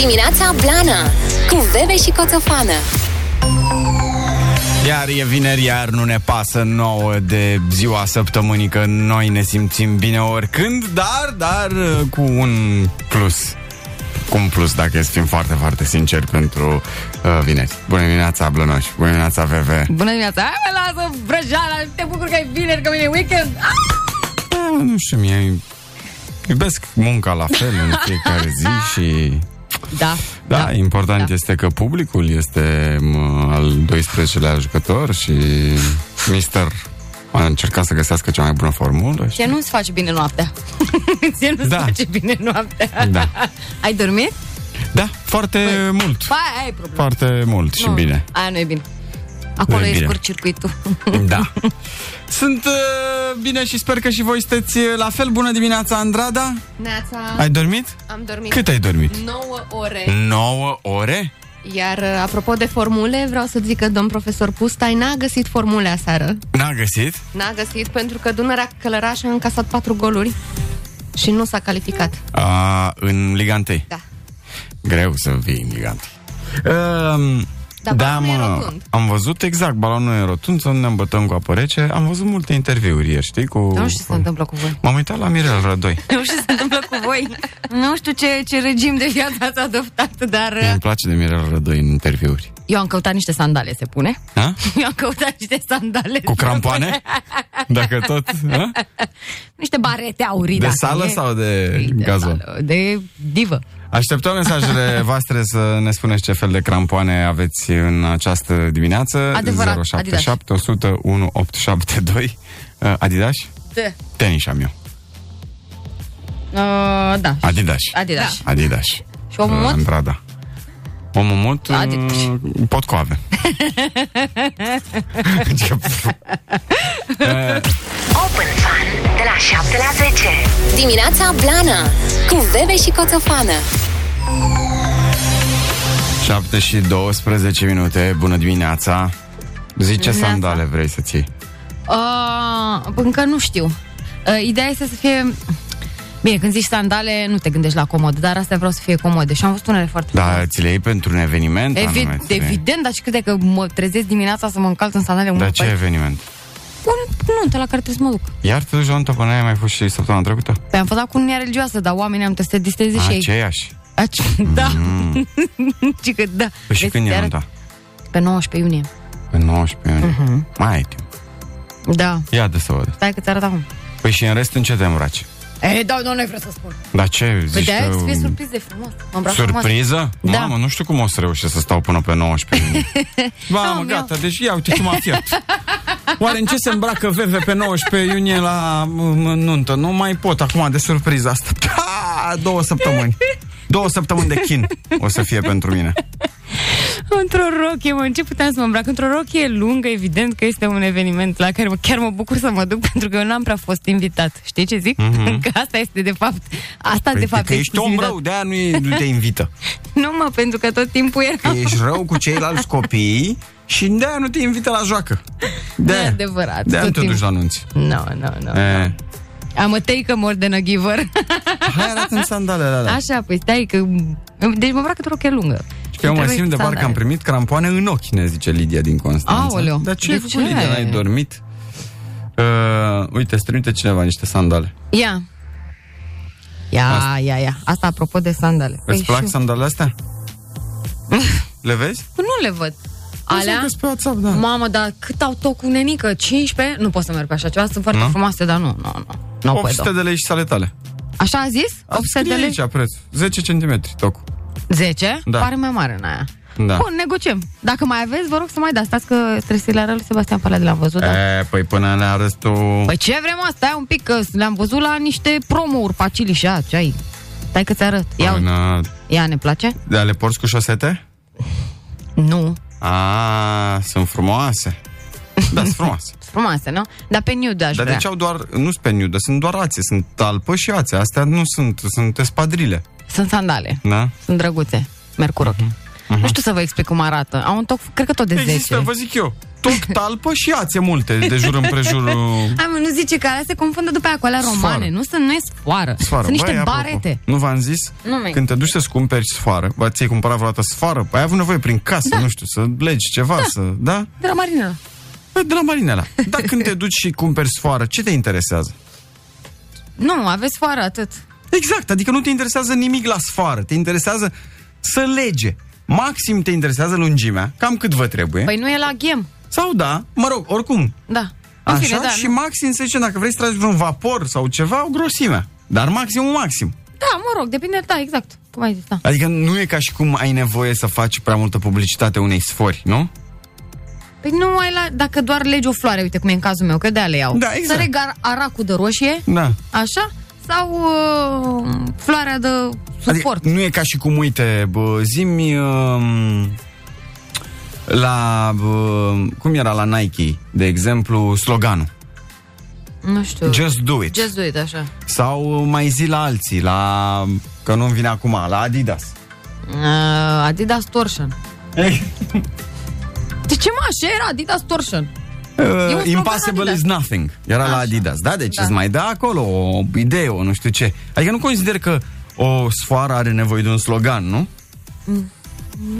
Dimineața Blană cu VEVE și COÇOFANă. Iar e vineri, iar nu ne pasă nouă de ziua săptămânii, că noi ne simțim bine oricând, dar cu un plus. Cu un plus, dacă fim foarte, foarte sinceri, pentru vineri. Bună dimineața, Blănoș! Bună dimineața, VEVE! Bună dimineața! Hai, mă lasă, vrăjeala! Te bucur că e vineri, că mine e weekend! Ah! Nu știu, iubesc munca la fel în fiecare zi și... Da, important este că publicul este al 12-lea jucător și mister a încercat să găsească cea mai bună formulă. Ție nu-ți face bine noaptea. Ție nu-ți face bine noaptea. Da. Ai dormit? Da, foarte mult. Ai problemă. Foarte mult și bine. Aia nu e bine. Acolo e scurt-circuitul. Da. Sunt bine și sper că și voi sunteți la fel. Bună dimineața, Andrada! Neața! Ai dormit? Am dormit. Cât ai dormit? 9 ore. 9 ore? Iar apropo de formule, vreau să zic că domn profesor Pustai n-a găsit formule aseară. N-a găsit? N-a găsit pentru că Dunărea Călărași a încasat 4 goluri și nu s-a calificat. În Liga Ante? Da. Greu să vii în Liga Ante. Da, mă, am văzut, exact, balonul e rotund, să nu ne îmbătăm cu apă rece. Am văzut multe interviuri ieri, știi? Nu știu ce se întâmplă cu voi. M-am uitat la Mirel Rădoi. Nu știu ce se întâmplă cu voi. Nu știu ce regim de viață ați adoptat, dar... Îmi place de Mirel Rădoi în interviuri. Eu am căutat niște sandale, se pune. Ha? Eu am căutat niște sandale. Cu crampoane? Dacă tot... Ha? Niște barete aurii. De sală sau de gazon? De divă. Așteptăm mesajele voastre să ne spuneți ce fel de crampoane aveți în această dimineață. Adevărat, 077 100 1872. Adidas? Tenis am eu. Da. Adidas. Da. Adidas. Și omul mut? Andrada. Omul mut? Potcoave. Open Fun de la 7 la 10. Dimineața Blană cu VEVE și COÇOFANă. 7 și 12 minute. Bună dimineața. Zici ce sandale vrei să-ți iei? Încă nu știu. Ideea este să fie... Bine, când zici sandale, nu te gândești la comod, dar astea vreau să fie comode și am văzut unele foarte... Da, ți le iei pentru un eveniment? Evident, dar și cât de că mă trezesc dimineața să mă încalc în sandale... Dar ce eveniment? Un nunt la care trebuie să mă duc. Iar te duci la nuntă, până ai mai fost și săptămâna trecută? Păi am fost cu unia religioasă, dar oamenii am testat disteze și ei. Aceiași. Da. Și că da. Păi și când e nunta? Pe 19 iunie. Pe 19 iunie. Mai ai timp. Da. Ia de să văd. Stai că ți arăt acum. Păi și în rest în ce te îmbraci? Da, nu vreau să spun. Dar ce zici? Păi de-aia fie surpriză de frumos. Surpriză? Da. Mamă, nu știu cum o să reușesc să stau până pe 19 iunie. Mamă, gata, deci ia uite ce m-a fiert. Oare în ce se îmbracă VEVE pe 19 iunie la nuntă? Nu mai pot acum de surpriza asta. Da, 2 săptămâni. 2 săptămâni de chin o să fie pentru mine. Într-o rochie, în ce puteam să mă îmbrac? Într-o rochie lungă, evident că este un eveniment la care chiar mă bucur să mă duc, pentru că eu n-am prea fost invitat. Știi ce zic? Mm-hmm. Că asta este de fapt... Asta de fapt că ești om rău, de-aia nu te invită. Nu, mă, pentru că tot timpul eram... Că ești rău cu ceilalți copii și de-aia nu te invită la joacă. De-aia, de adevărat. De-aia nu te duci la nunți. Nu. Am a take more than a giver. Hai, arată în sandalele alea. Așa, păi stai că... Deci mă îmbrac într-o rochie lungă. Și că eu mă simt de parcă am primit crampoane în ochi, ne zice Lidia din Constanța. Aoleo. Dar ce ai făcut, Lidia? N-ai dormit? Uite, îți trimite cineva niște sandale. Ia. Asta apropo de sandale. Îți plac sandalele astea? Le vezi? Nu le văd. Alea? WhatsApp, da. Mamă, dar cât au tot cu nenică? 15? Nu pot să merg pe așa ceva. Sunt foarte frumoase, dar nu. 800 de lei și sale tale. Așa a zis? 800 de lei? Aici, preț. 10 cm tocul. 10? Da. Pare mai mare în aia. Da. Bun, negociem. Dacă mai aveți, vă rog să mai dați. Stați că trebuie să-i le arăt lui Sebastian Palea de l-am văzut. Păi până le arăți tu... Păi ce vrem asta? Stai un pic, că le-am văzut la niște promo-uri pe Acilișa. Ce ai? Stai că ți-arăt. Ia, ne place? Dar le porți cu șosete? Nu. Sunt frumoase. Da, sunt frumoase. Frumoase, nu? Dar pe nude aș vrea. Dar deci au doar... Nu sunt pe nude, sunt doar ațe. Sunt talpă și ațe. Astea nu sunt. Sunt espadrile. Sunt sandale. Da? Sunt drăguțe. Merg cu rochie. Nu știu să vă explic cum arată. Au un toc, cred că tot de 10. Există, vă zic eu. toc, talpă și ațe multe de jur împrejurul. Hai mă, nu zice că alea se confundă după aia cu alea romane. Sfoară. Nu sunt, nu e sfoară. Sfoară. Sunt niște barete. Nu v-am zis? Când te duci să-ți cumperi sfoară, ți-ai cumpărat vreodată sfoară? Ai avut nevoie prin casă, da, nu știu, să legi ceva, da, să... Da? De la Marinela. De la Marinela. Dar când te duci și cumperi sfoară, ce te interesează? Nu, aveți sfoară, atât. Exact, adică nu te interesează nimic la sfoară. Te interesează să lege. Maxim te interesează lungimea, cam cât vă trebuie. Păi nu e la ghem. Sau da, mă rog, oricum. Da. Așa, fine, da, și nu, maxim se zice, dacă vrei să tragi vreun vapor sau ceva, o grosimea. Dar maxim. Da, mă rog, depinde, da, exact. Cum ai zis, da. Adică nu e ca și cum ai nevoie să faci prea multă publicitate unei sfori, nu? Păi nu ai la... Dacă doar legi o floare, uite cum e în cazul meu, că de-aia le iau. Da, exact. Să reg aracul de roșie, da, așa, sau floarea de suport. Adică nu e ca și cum, uite, bă, zi-mi la... cum era la Nike, de exemplu, sloganul? Nu știu. Just do it. Just do it, așa. Sau mai zi la alții, la... Că nu-mi vine acum, la Adidas. Adidas Torsion. De ce mă, așa era Adidas Torsion? Impossible Adidas is nothing. Era așa, la Adidas, da? Deci da, îți mai dă acolo o idee, o nu știu ce. Adică nu consider că o sfoară are nevoie de un slogan, nu?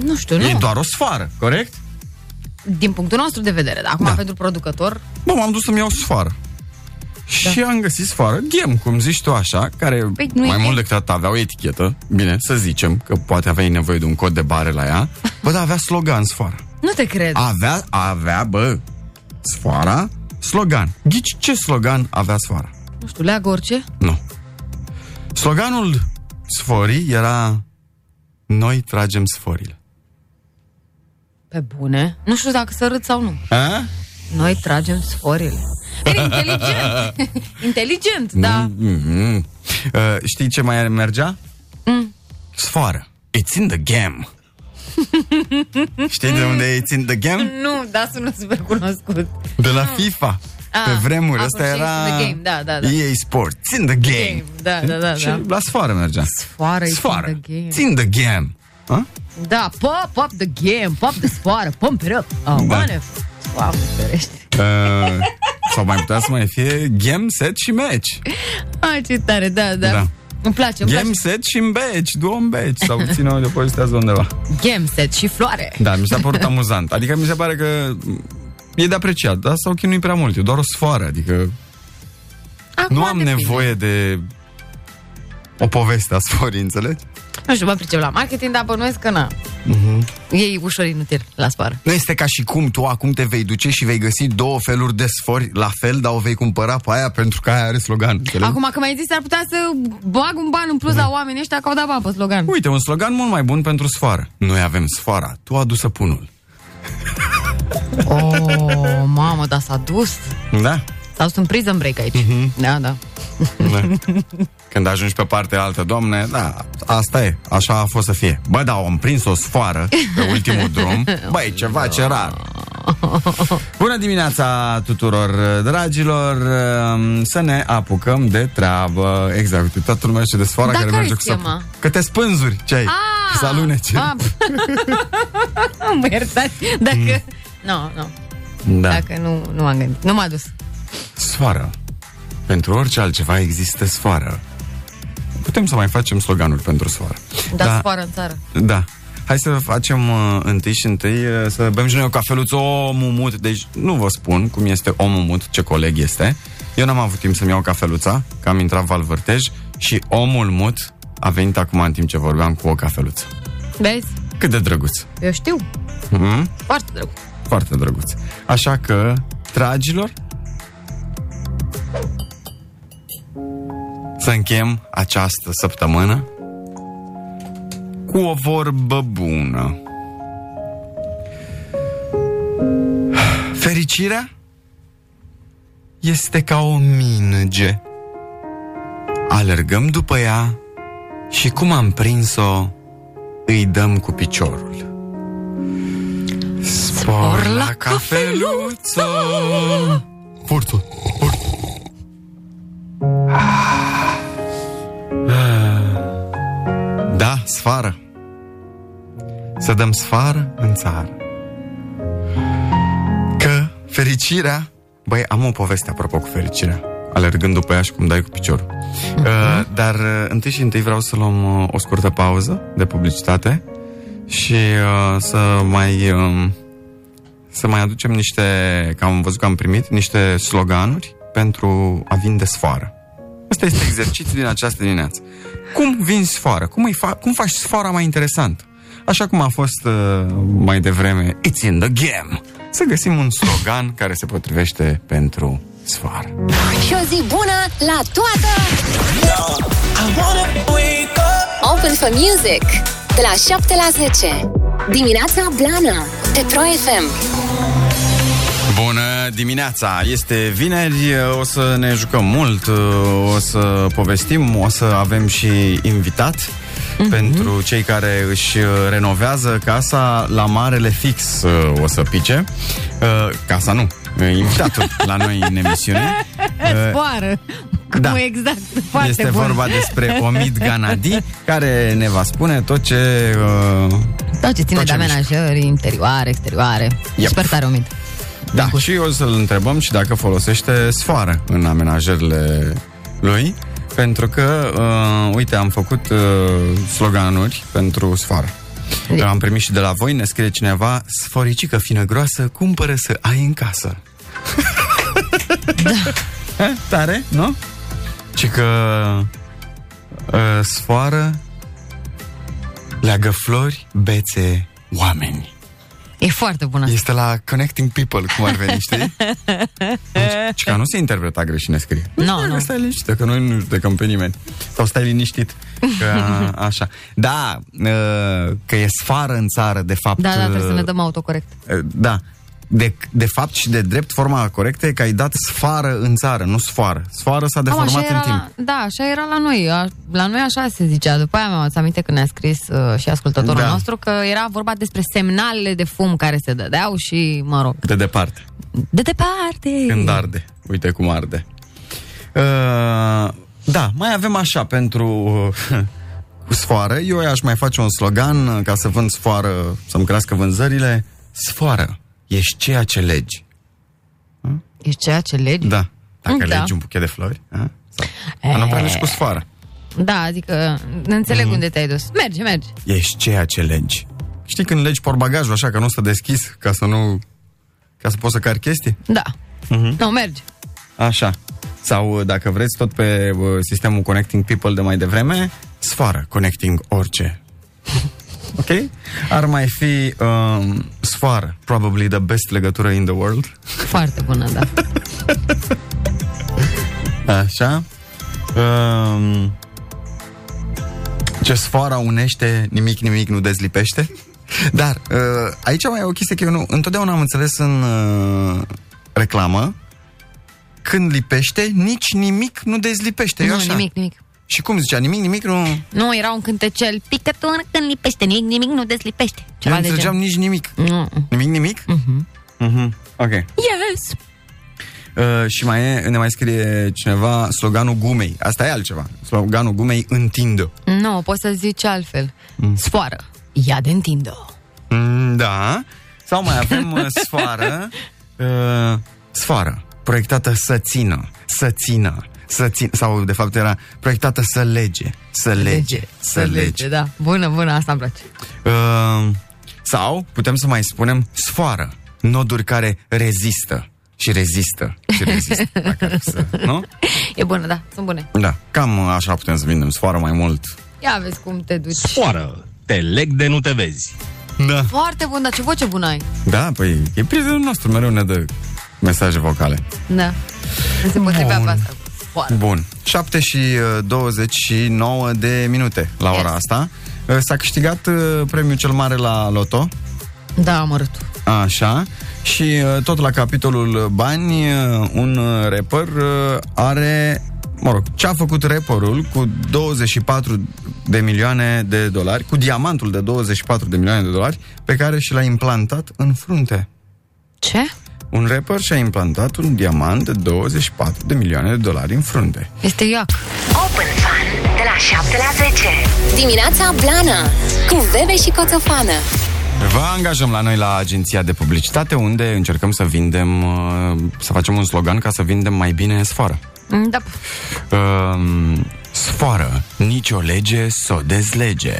Nu știu, nu. E doar o sfoară, corect? Din punctul nostru de vedere, da. Acum da, pentru producător... Bă, m-am dus să-mi iau sfoară. Da. Și am găsit sfoară ghem, cum zici tu așa, care păi, mai mult decât atât avea o etichetă, bine, să zicem, că poate avea nevoie de un cod de bare la ea, bă, dar avea slogan sfoară. Nu te cred. Avea, bă, sfoara, slogan. Ghici ce slogan avea sfoara? Nu știu, leagă orice? Nu. Sloganul sforii era: noi tragem sforile. Pe bune? Nu știu dacă să râd sau nu. A? Noi tragem sforile. Era inteligent. Inteligent, da. Știi ce mai mergea? Sfoară. It's in the game. Știi de unde e It's in the game? Nu, da, sună super cunoscut. De la FIFA. Pe vremuri, ăsta era EA Sports. It's in the game. Da. Și la sfoară mergea. Sfoară. It's in the game. Da, pop the game, pop the sfoară, pump it up. Doamne ferește. Sau mai putea să mai fie game, set și match. Ai, ce tare, da. Îmi place. Game, set și în beci, două-n beci. Sau ține-o, depozitează undeva. Game, set și floare. Da, mi s-a părut amuzant. Adică mi se pare că e de apreciat, da? Sau că nu-i prea mult, e doar o sfoară. Adică acum nu am nevoie de o poveste a sforii, înțelegi? Nu știu, mă pricep la marketing, dar bănuiesc că na. E ușor inutil la sfoară. Nu este ca și cum tu acum te vei duce și vei găsi două feluri de sfori la fel, dar o vei cumpăra pe aia pentru că aia are slogan. Acum că mi-ai zis, ar putea să bag un ban în plus la oamenii ăștia că au dat bani pe slogan. Uite, un slogan mult mai bun pentru sfoară. Noi avem sfoara, tu adusă punul. Oh, mamă, dar s-a dus. Da? S-a dus în prison break aici. Da. Când ajungi pe partea altă, Doamne, da, asta e, așa a fost să fie. Bă, da, am prins o sfoară pe ultimul drum. Bă, e ceva ce rar. Bună dimineața tuturor, dragilor. Să ne apucăm de treabă. Exact, toată lumea știe de sfoara, da, care merge cu sapă. Că te spânzuri, ce ai? Să alunece. Mă iertați, dacă... Nu. Da. Dacă nu m-am gândit, nu m-a dus. Sfoară. Pentru orice altceva există sfoară. Putem să mai facem sloganuri pentru sfoară. Da, sfoară în țară. Da. Hai să facem întâi, să bem și noi o cafeluță, o mumut. Deci nu vă spun cum este o mumut, ce coleg este. Eu n-am avut timp să-mi iau cafeluța, că am intrat valvârtej și omul mut a venit acum în timp ce vorbeam cu o cafeluță. Vezi? Cât de drăguț. Eu știu. Foarte drăguț. Foarte drăguț. Așa că, dragilor, să încheiem această săptămână cu o vorbă bună. Fericirea este ca o minge. Alergăm după ea și cum am prins-o, îi dăm cu piciorul. Spor la cafeluță! Forță! Da, sfară. Să dăm sfară în țară. Că Fericirea... Băi, am o poveste apropo cu fericirea, alergând după ea și cum dai cu piciorul. Dar întâi și întâi vreau să luăm o scurtă pauză de publicitate și să mai aducem niște, că am văzut că am primit niște sloganuri pentru a vinde sfoară. Asta este exercițiul din această dimineață. Cum vinzi sfoară? Cum faci sfoara mai interesantă? Așa cum a fost mai devreme It's in the game. Să găsim un slogan care se potrivește pentru sfoară. Și o zi bună la toată! Open for Music de la 7 la 10. Dimineața Blană pe Pro FM. Bună dimineața! Este vineri, o să ne jucăm mult, o să povestim, o să avem și invitat. Pentru cei care își renovează casa, la Marele Fix o să pice. Casa nu, invitatul la noi în emisiune. Sfoară! Da. Exact, foarte este bun. Vorba despre Omid Ganadi, care ne va spune tot ce ține de amenajări, interioare, exterioare. Super tare, Omid! Da, și o să-l întrebăm și dacă folosește sfoară în amenajările lui. Pentru că, uite, am făcut sloganuri pentru sfoară. Am primit și de la voi, ne scrie cineva: sforicică fină groasă, cumpără să ai în casă. Da. Tare, nu? Ci că sfoară leagă flori, bețe, oameni. E foarte bună. Este la Connecting People, cum ar veni, știi? Și că nu se interpreta greșit, ne scrie. Nu. Stai liniștit, că noi nu judecăm pe nimeni. Sau stai liniștit. Așa. Da, că e sfară în țară, de fapt. Da, trebuie să ne dăm autocorect. Da. De fapt și de drept, forma corectă e că ai dat sfară în țară, nu sfoară. Sfoară s-a deformat în timp. Da, așa era la noi. La noi așa se zicea. După aia mi-am aminte că ne-a scris și ascultătorul nostru că era vorba despre semnalele de fum care se dădeau și, mă rog... De departe. De departe! Când arde. Uite cum arde. Da, mai avem așa pentru... sfoară. Eu aș mai face un slogan ca să vând sfoară, să-mi crească vânzările. Sfoară. Ești ceea ce legi. Ești ceea ce legi? Da. Dacă legi un buchet de flori, nu prea legi cu sfoară. Da, adică ne înțeleg unde te-ai dus. Merge. Ești ceea ce legi. Știi când legi portbagajul așa, că nu stă deschis, ca să poți să cari chestii? Da. Nu, merge. Așa. Sau, dacă vreți, tot pe sistemul Connecting People de mai devreme, sfoară, connecting orice. Ok? Ar mai fi sfoară, probably the best legătură in the world. Foarte bună, da. Așa. Ce sfoara unește, nimic nu dezlipește. Dar aici mai e o chestie că eu nu întotdeauna am înțeles în reclamă. Când lipește, nici nimic nu dezlipește. Nu, așa. Nimic. Și cum zicea? Nimic nu... Nu, era un cântecel. Picătură când lipește, nimic nu deslipește. Ceva eu înțelegeam nici nimic. Nimic? Ok. Yes! Și ne mai scrie cineva sloganul gumei. Asta e altceva. Sloganul gumei întindă. Nu, poți să zici altfel. Sfoară. Ia de întindă. Da. Sau mai avem sfoară. Sfoară. Proiectată să țină. Sau de fapt era proiectată să lege. Să lege. Da. Bună, asta îmi place. Sau putem să mai spunem sfoară, noduri care rezistă. Nu? E bună, da, sunt bune. Da, cam așa putem să vindem sfoară mai mult. Ia vezi cum te duci. Sfoară, te leg de nu te vezi. Da. Foarte bun, dar ce voce bună ai. Da, păi e prietenul nostru, mereu ne dă mesaje vocale. Da, nu se potrivea pe asta. Bun, 7 și 29 de minute la ora asta. S-a câștigat premiul cel mare la loto. Da, amărât. Așa. Și tot la capitolul bani, un rapper are, mă rog, ce a făcut rapperul cu $24 milioane, cu diamantul de $24 milioane pe care și l-a implantat în frunte. Ce? Un rapper și-a implantat un diamant de $24 milioane în frunte. Este iac. Open Fun de la 7 la 10. Dimineața Blană cu Veve și Coțofană. Vă angajăm la noi la agenția de publicitate, unde încercăm să vindem, să facem un slogan ca să vindem mai bine sfoară. Da. Sfoară, nicio lege s-o dezlege.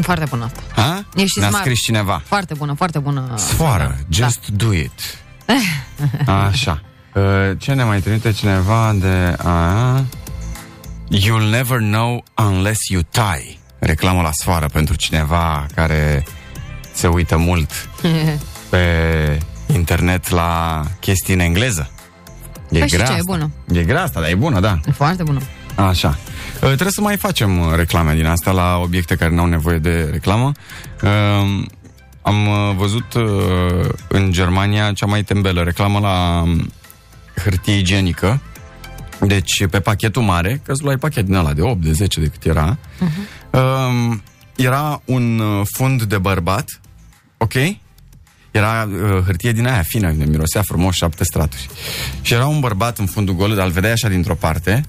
Foarte bună asta. Ha? Ești ne-a scris cineva. Foarte bună, foarte bună. Sfoară, just da. Do it. Așa. Ce ne mai trimite cineva de... You'll never know unless you tie. Reclamă la sfoară pentru cineva care se uită mult pe internet la chestii în engleză. E păi grea, e bună. E grea asta, dar e bună, da. E foarte bună. Așa. Trebuie să mai facem reclame din asta la obiecte care n-au nevoie de reclamă. Am văzut în Germania cea mai tembelă reclamă la hârtie igienică. Deci pe pachetul mare, că îți luai pachet din ăla de 8, de 10, de cât era, era un fund de bărbat, ok? Era hârtie din aia fină, ne mirosea frumos, 7 straturi. Și era un bărbat în fundul gol, dar îl vedeai așa dintr-o parte,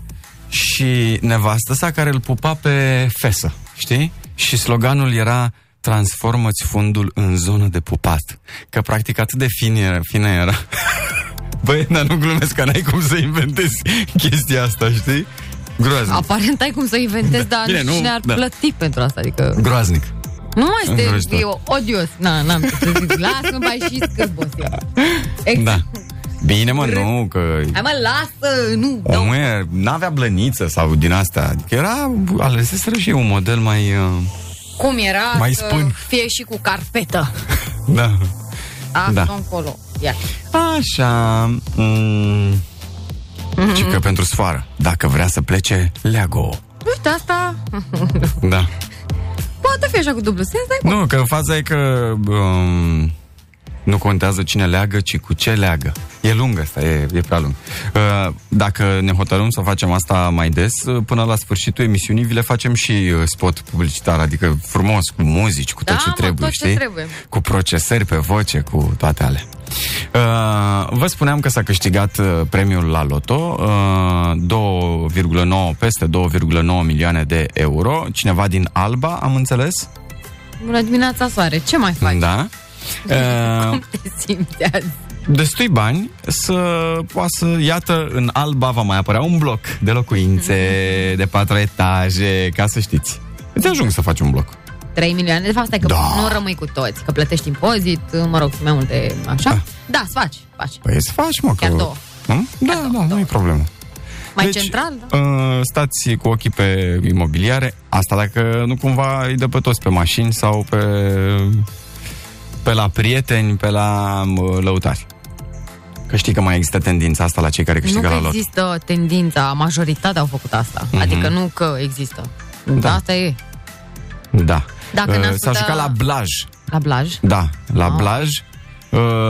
și nevastă sa care îl pupa pe fesă, știi? Și sloganul era: transformă-ți fundul în zonă de pupat. Că practic atât de fină era. Băi, dar nu glumesc, că n-ai cum să inventezi chestia asta, știi? Groaznic. Aparent ai cum să inventezi, da, dar nu ne-ar plăti pentru asta, adică... Groaznic. Nu mai este eu, odios. N-am ce zic, lasă-mă, bai și scârbos. Da. Bine, mă, nu, că... Hai, mă, lasă, nu. Omul n-avea blăniță sau din asta, adică era, aleseseră și un model mai... Cum era mai spân. Fie și cu carpetă. Da. Acolo. Ia. Așa. Și că pentru sfoară, dacă vrea să plece, leagă-o. Uite asta. Da. Poate fi așa cu dublu sens, dar... Nu, că faza e că nu contează cine leagă, ci cu ce leagă. E lung asta, e prea lung. Dacă ne hotărâm să facem asta mai des, până la sfârșitul emisiunii vi le facem și spot publicitar, adică frumos, cu muzici, cu tot ce trebuie, tot știi? Ce trebuie. Cu procesări pe voce, cu toate alea. Vă spuneam că s-a câștigat premiul la loto, 2,9 milioane de euro. Cineva din Alba, am înțeles? Bună dimineața, soare, ce mai faci? Da. Cum te simți azi? Destui bani să poată să, iată, în Alba va mai apărea un bloc de locuințe de 4 etaje, ca să știți. Îți ajung să faci un bloc. 3 milioane, de fapt, stai că nu rămâi cu toți, că plătești impozit, mă rog, mai multe, așa. Da, să faci. Păi să faci, mă, că... Chiar două. Da, nu e problemă. Mai deci, central, da? Stați cu ochii pe imobiliare, asta dacă nu cumva îi dă pe toți pe mașini sau pe la prieteni, pe la lăutari. Că știi că mai există tendința asta la cei care câștigă la lot. Nu există tendința, majoritatea au făcut asta. Adică nu că există. Da. Asta e. Da. Dacă s-a jucat la Blaj. La Blaj? Da, la Blaj.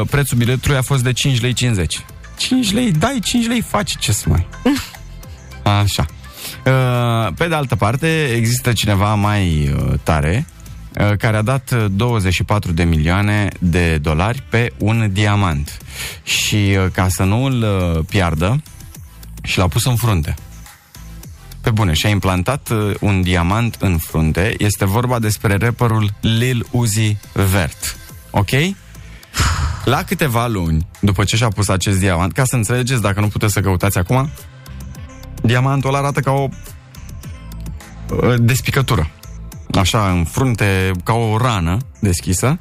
Prețul biletului a fost de 5,50 lei. 5 lei, dai 5 lei, faci ce să mai... Așa. Pe de altă parte, există cineva mai tare care a dat 24 de milioane de dolari pe un diamant. Și ca să nu îl piardă, și l-a pus în frunte. Pe bune, și-a implantat un diamant în frunte. Este vorba despre rapperul Lil Uzi Vert. Ok? La câteva luni, după ce și-a pus acest diamant, ca să înțelegeți, dacă nu puteți să căutați acum, diamantul ăla arată ca o despicătură. Așa, în frunte, ca o rană deschisă,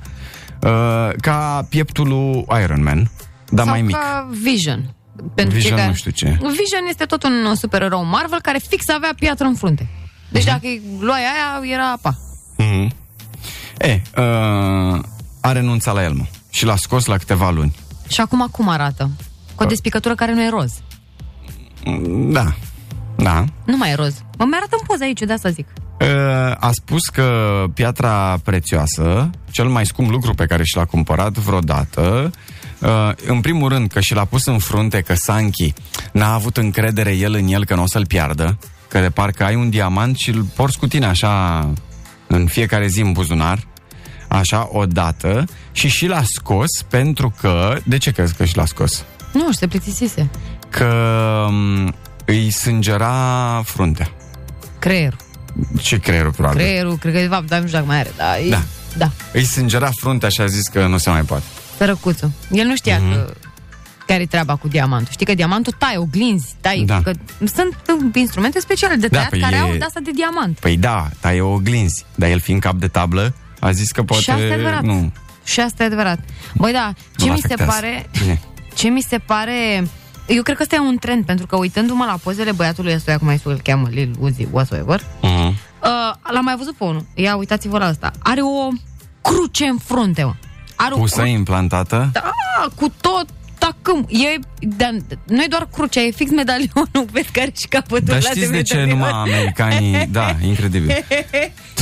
ca pieptul lui Iron Man, dar sau mai mic. Ca Vision. Pentru Vision nu știu ce. Vision este tot un supererou Marvel care fix avea piatră în frunte. Deci dacă luai aia, era apa. A renunțat la el, mă, și l-a scos la câteva luni. Și acum cum arată? Cu o despicătură care nu e roz. Da. Nu mai e roz. Mă mai arată în poză aici, de asta zic. A spus că piatra prețioasă, cel mai scump lucru pe care și l-a cumpărat vreodată, în primul rând că și l-a pus în frunte, că Sanchi n-a avut încredere în el că nu o să-l piardă, că de parcă ai un diamant și îl porți cu tine așa în fiecare zi în buzunar, așa odată, și l-a scos pentru că... De ce crezi că și l-a scos? Nu, se plictisise. Că îi sângera fruntea. Creierul. Ce creierul, probabil? Creierul, cred că de fapt, dar nu știu dacă mai are, dar... Da. Da. Îi sângera fruntea și a zis că nu se mai poate. Sărăcuțul. El nu știa că... care-i treaba cu diamantul. Știi că diamantul tai, oglinzi, tai, că sunt instrumente speciale de tăiat care au de asta de diamant. Păi da, tai oglinzi, dar el fiind cap de tablă, a zis că poate... Și asta e adevărat. Nu. Și asta e adevărat. Băi, da, ce mi se pare... Eu cred că ăsta e un trend, pentru că uitându-mă la pozele băiatului ăsta, cum ai spus, îl cheamă Lil Uzi whatsoever, l-am mai văzut pe unul. Ia, uitați-vă la ăsta. Are o cruce în frunte, mă. Pusă implantată? Da, cu tot. Acum, nu e doar crucea, e fix medalionul pe care și capătul ăla de medalion. Dar știți de ce numai americanii... Da, incredibil.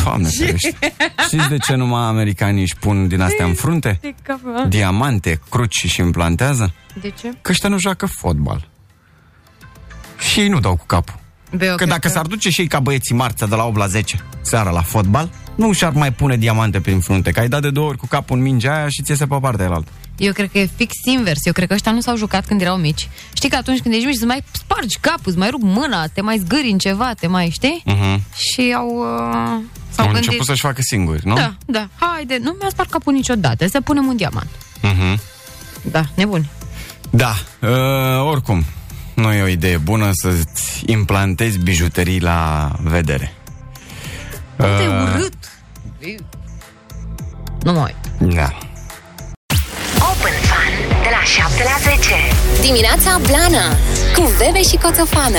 Doamne ferește. Știți de ce numai americanii își pun din astea în frunte? Diamante, cruci și implantează? De ce? Că ăștia nu joacă fotbal. Și ei nu dau cu capul. Că dacă s-ar duce și ei ca băieții marțea de la 8 la 10 seara la fotbal, nu și-ar mai pune diamante prin frunte, că ai dat de două ori cu capul în mingea aia și ți iese pe partea aia. Eu cred că e fix invers. Eu cred că ăștia nu s-au jucat când erau mici. Știi că atunci când ești mici îți mai spargi capul, îți mai rup mâna, te mai zgâri în ceva, te mai, știi? Și au început să-și facă singuri, nu? Da, da. Haide, nu mi-a spart capul niciodată, să punem un diamant. Da, nebuni. Da, oricum, nu e o idee bună să-ți implantezi bijuterii la vedere. Nu te urât. Nu mai. Da. Open Fun de la 7 la 10. Dimineața Blană cu VEVE și Coțofană.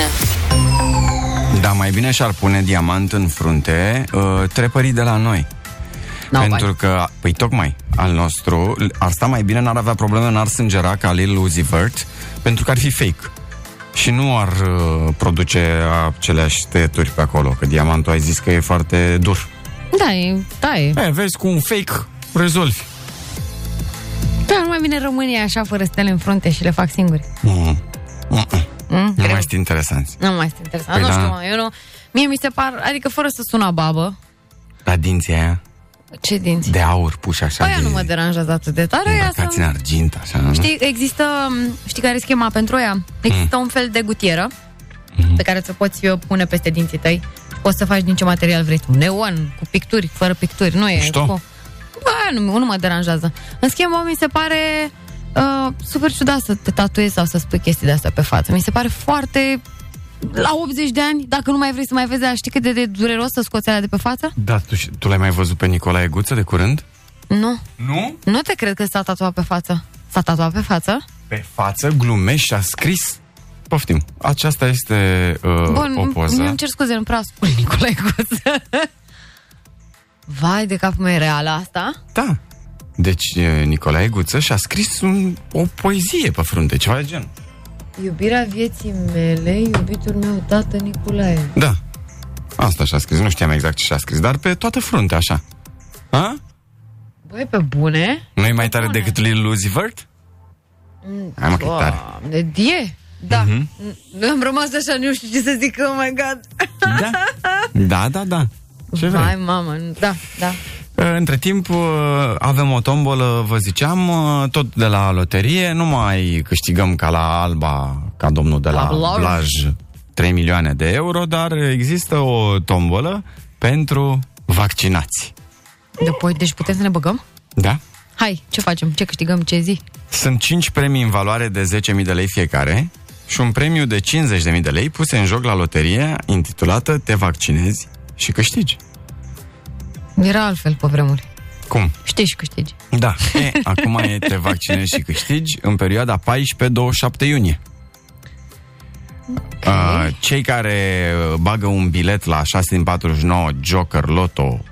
Da, mai bine și-ar pune diamant în frunte trepării de la noi. Pentru că, păi tocmai, al nostru ar sta mai bine, n-ar avea probleme, n-ar sângera ca Lil Uzi Vert, pentru că ar fi fake. Și nu ar produce aceleași tăieturi pe acolo, că diamantul ai zis că e foarte dur. Da, e, vezi, cu un fake rezolvi. Da, nu mai bine România e așa, fără stele în frunte și le fac singuri. Nu mai sunt interesanți. Nu mai sunt interesanți. Nu știu, eu nu... Mie mi se par... Adică fără să sună babă. La dinții aia? Ce dinți? De aur puși așa. Aia de... nu mă deranjează atât de tare. Îmbrăcați în argint, așa, nu? Știi care e schema pentru ea? Există un fel de gutieră pe care ți-o poți pune peste dinții tăi. Poți să faci din ce material vrei tu. Neon, cu picturi, fără picturi. Nu e... Bă, nu mă deranjează. În schimb, mi se pare super ciudat să te tatuezi sau să spui chestii de-astea pe față. Mi se pare foarte... La 80 de ani, dacă nu mai vrei să mai vezi, știi cât de dureros să scoți alea de pe față? Da, tu l-ai mai văzut pe Nicolae Guță de curând? Nu. Nu? Nu te cred că s-a tatuat pe față. S-a tatuat pe față? Pe față, glumești și a scris... Poftim, aceasta este o poză. Îmi cer scuze, nu prea spune Nicolae Guță. Vai, de capul meu, e reală asta? Da. Deci Nicolae Guță și-a scris o poezie pe frunte, ceva de genul. Iubirea vieții mele, iubitul meu tată Nicolae. Da. Asta și-a scris, nu știam exact ce și-a scris, dar pe toată fruntea, așa. Ha? Băi, pe bune? Nu e mai tare decât Lil Uzi Vert? Hai mă, că tare. E. Da. Am rămas așa, nu știu ce să zic, oh my god. Da, da, da, da. Vai, mamă, da, da. Între timp avem o tombolă, vă ziceam, tot de la loterie. Nu mai câștigăm ca la Alba, ca domnul de la Blaj, 3 milioane de euro, dar există o tombolă pentru vaccinați. Deci putem să ne băgăm? Da. Hai, ce facem? Ce câștigăm? Ce zi? Sunt 5 premii în valoare de 10.000 de lei fiecare și un premiu de 50.000 de lei puse în joc la loterie intitulată Te vaccinezi și câștigi. Era altfel pe vremuri. Cum? Știi și câștigi. Da. Acum e Te vaccinezi și câștigi în perioada 14-27 iunie. Okay. Cei care bagă un bilet la 6 din 49 Joker, Loto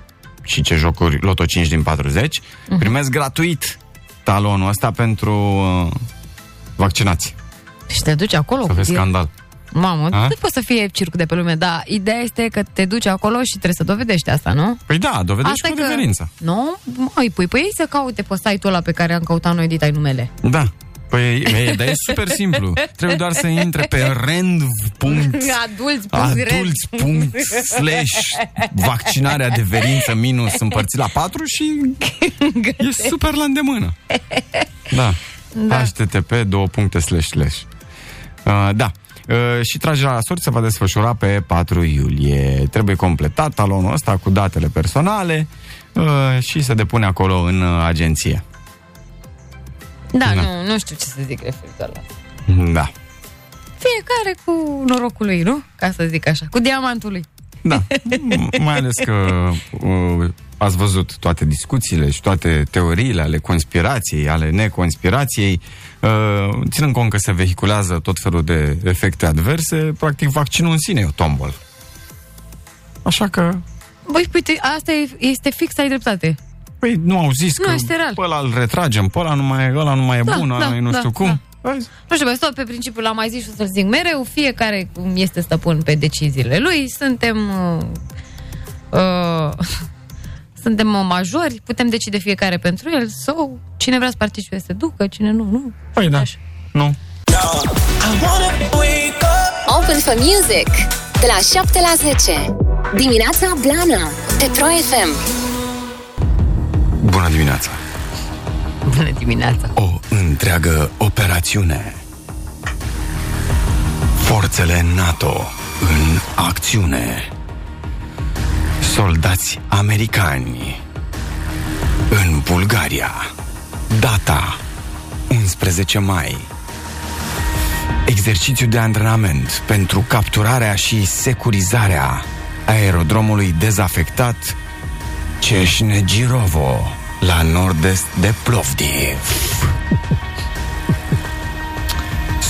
și ce jocuri, Loto 5 din 40, primesc gratuit talonul ăsta pentru vaccinați. Și te duci acolo? Să vezi scandal. Mamă, nu poți să fie circ de pe lume, dar ideea este că te duci acolo și trebuie să dovedești asta, nu? Păi da, dovedești asta cu adeverința. Nu? Măi, păi ei să caute pe site-ul ăla pe care am căutat noi de-ai numele. Da, păi dar e super simplu. Trebuie doar să intre pe rand.adulți.slash/vaccinarea-adeverință-împărțit la 4 și e super la îndemână. Da. Da. http://. Da. și tragerea la sorți se va desfășura pe 4 iulie. Trebuie completat talonul ăsta cu datele personale și se depune acolo în agenție. Da, da. Nu știu ce să zic referitor la asta. Da. Fiecare cu norocul lui, nu? Ca să zic așa, cu diamantul lui. Da, mai ales că ați văzut toate discuțiile și toate teoriile ale conspirației, ale neconspirației, ținând cont că se vehiculează tot felul de efecte adverse, practic vaccinul în sine e o tombolă. Așa că... Băi, uite, asta este fix, ai dreptate. Păi nu au zis că pe ăla îl retragem, pe ăla nu mai e da, bun, ăla da, nu da, știu da, cum. Da. Nu știu, tot pe principiul l-am mai zis și o să-l zic mereu, fiecare cum este stăpân pe deciziile lui, suntem majori, putem decide fiecare pentru el, sau cine vrea să participe se ducă, cine nu. Păi da, nu. Open for Music de la 7 la 10. Dimineața Blană pe Pro FM. Bună dimineața! Bună dimineața! O întreagă operațiune. Forțele NATO în acțiune. Soldați americani în Bulgaria. Data 11 mai. Exercițiu de antrenament pentru capturarea și securizarea aerodromului dezafectat Ceșnegirovo, la nord-est de Plovdiv.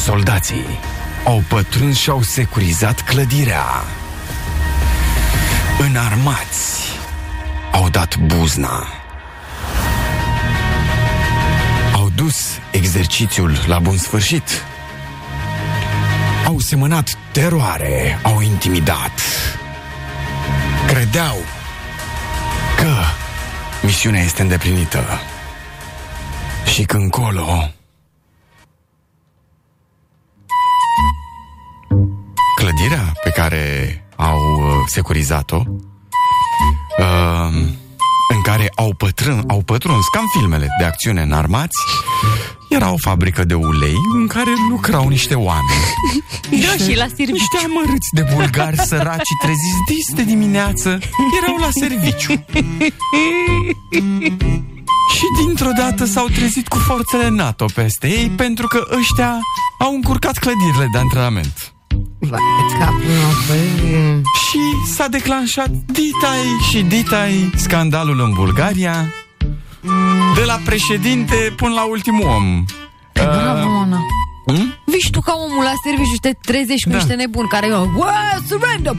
Soldații au pătruns și au securizat clădirea. Înarmați au dat buzna. Au dus exercițiul la bun sfârșit. Au semănat teroare, au intimidat. Credeau că misiunea este îndeplinită. Și când colo, clădirea pe care au securizat-o, în care au pătruns, ca în filmele de acțiune înarmați, era o fabrică de ulei în care lucrau niște oameni. Niște amărâți de bulgari săraci, treziți de dimineață, erau la serviciu. Și dintr-o dată s-au trezit cu forțele NATO peste ei, pentru că ăștia au încurcat clădirile de antrenament. Și s-a declanșat ditai scandalul în Bulgaria, de la președinte până la ultimul om. Bravo, Ana. Vezi tu ca omul la serviciu te trezești cu niște nebuni care eu surrender,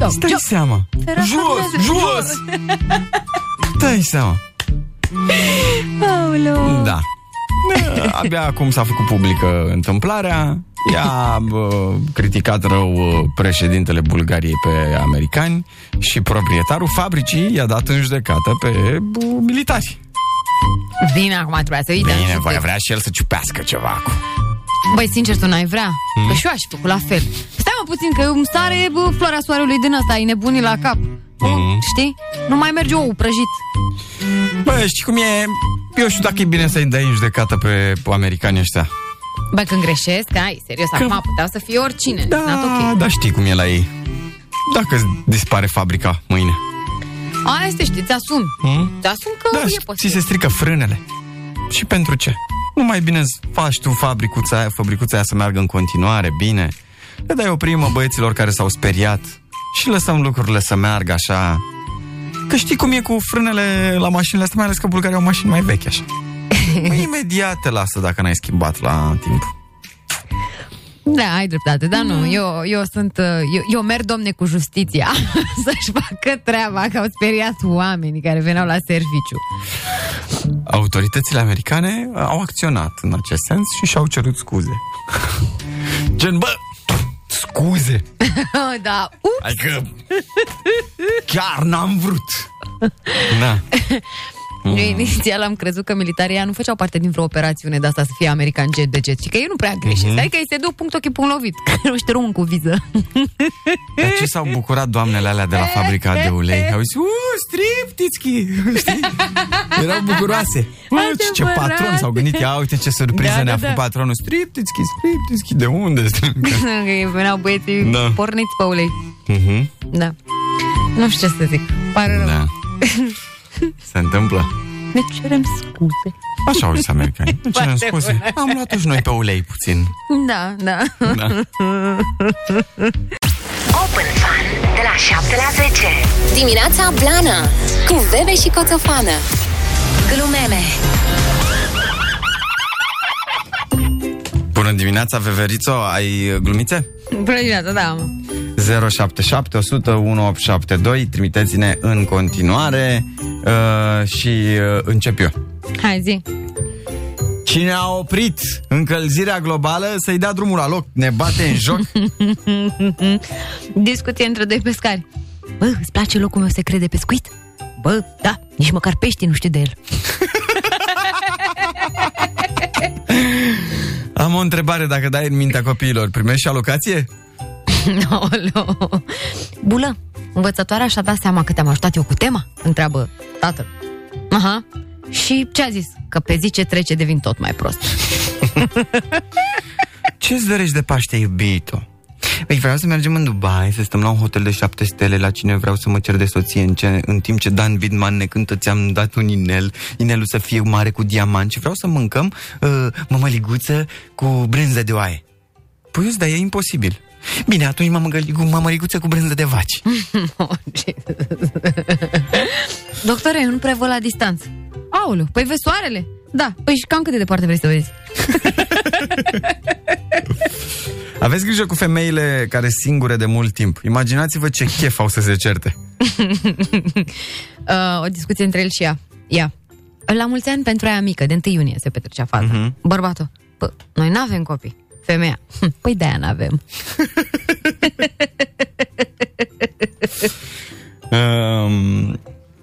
jump. Stai seama. Jos. Stai seama. Aoleu. Da. Abia acum s-a făcut publică întâmplarea. I-a criticat rău președintele Bulgariei pe americani și proprietarul fabricii i-a dat în judecată pe militari. Bine, acum trebuia să uităm. Bine, vrea și el să ciupească ceva acum. Băi, sincer, tu n-ai vrea? Că și eu aș fi făcut la fel. Stai mă puțin, că îmi sare floarea soarelui din ăsta, ai nebunii la cap. Știi? Nu mai merge ou prăjit. Bă, știi cum e? Eu știu dacă e bine să-i dai în judecată pe americanii ăștia. Bă, când greșesc, serios, acum puteau să fie oricine. Da, okay. Dar știi cum e la ei. Dacă dispare fabrica mâine. Asta știi, ți-asum. Ți-asum că e posibil. Ți se strică frânele. Și pentru ce? Nu mai bine faci tu fabricuța aia să meargă în continuare, bine. Le dai o primă băieților care s-au speriat și lăsăm lucrurile să meargă așa. Că știi cum e cu frânele la mașinile astea, mai ales că bulgarii au mașini mai vechi așa. Imediat te lasă dacă n-ai schimbat la timp. Da, ai dreptate, dar nu, eu merg, domne, cu justiția să-și facă treaba, că au speriat oamenii care veneau la serviciu. Autoritățile americane au acționat în acest sens și și-au cerut scuze. Gen, bă, scuze. Da, ups. Adică, chiar n-am vrut. Da. Eu inițial am crezut că militarii nu făceau parte din vreo operațiune de asta să fie american jet de jet și că ei nu prea greșesc. Adică ei se duc punct ochii, punct lovit, că nu șterun cu viză. Dar ce s-au bucurat doamnele alea de la fabrica de ulei? Au zis, striptițchi! Erau bucuroase. Ce patron s-au gândit, ia uite ce surpriză ne-a făcut patronul. Striptițchi, striptițchi, de unde? Veneau băieții, porniți pe ulei. Da. Nu știu ce să zic, pare rău. Se întâmplă. Ne cerem scuze. Așa au zis americani. Ne cerem scuze. Am luat-o și noi pe ulei puțin. Da. Open Fun de la 7 la 10. Dimineața Blană cu VEVE și Coțofană. Glumeme. Bună dimineața, Veverițo, ai glumițe? Bună dimineața, da. 077 100 1872. Trimiteți-ne în continuare și încep eu. Hai, zi. Cine a oprit încălzirea globală să-i dea drumul la loc, ne bate în joc. Discuție între doi pescari. Bă, îți place locul meu secret de pescuit? Bă, da, nici măcar peștii nu știu de el. Am o întrebare, dacă dai în mintea copiilor, primești alocație? No. Bulă, învățătoarea și-a dat seama că te-am ajutat eu cu tema? Întreabă tatăl. Aha, și ce a zis? Că pe zi ce trece devin tot mai prost. Ce-ți dorești de Paște, iubito? Păi vreau să mergem în Dubai, să stăm la un hotel de 7 stele, la cine vreau să mă cer de soție, în timp ce Dan Widman ne cântă Ți-am dat un inel, inelul să fie mare cu diamant, și vreau să mâncăm mămăliguță cu brânză de oaie. Păi, dar e imposibil. Bine, atunci mămăliguță cu brânză de vaci. Doctore, eu nu prea văd la distanță. Aoleu, păi vezi soarele? Da, păi și cam cât de departe vrei să vezi? Aveți grijă cu femeile care singure de mult timp. Imaginați-vă ce chef au să se certe. O discuție între el și ea. Ia. La mulți ani pentru aia mică, de 1 iunie se petrecea faza. Bărbatul: noi n-avem copii. Femeia: păi de-aia n-avem.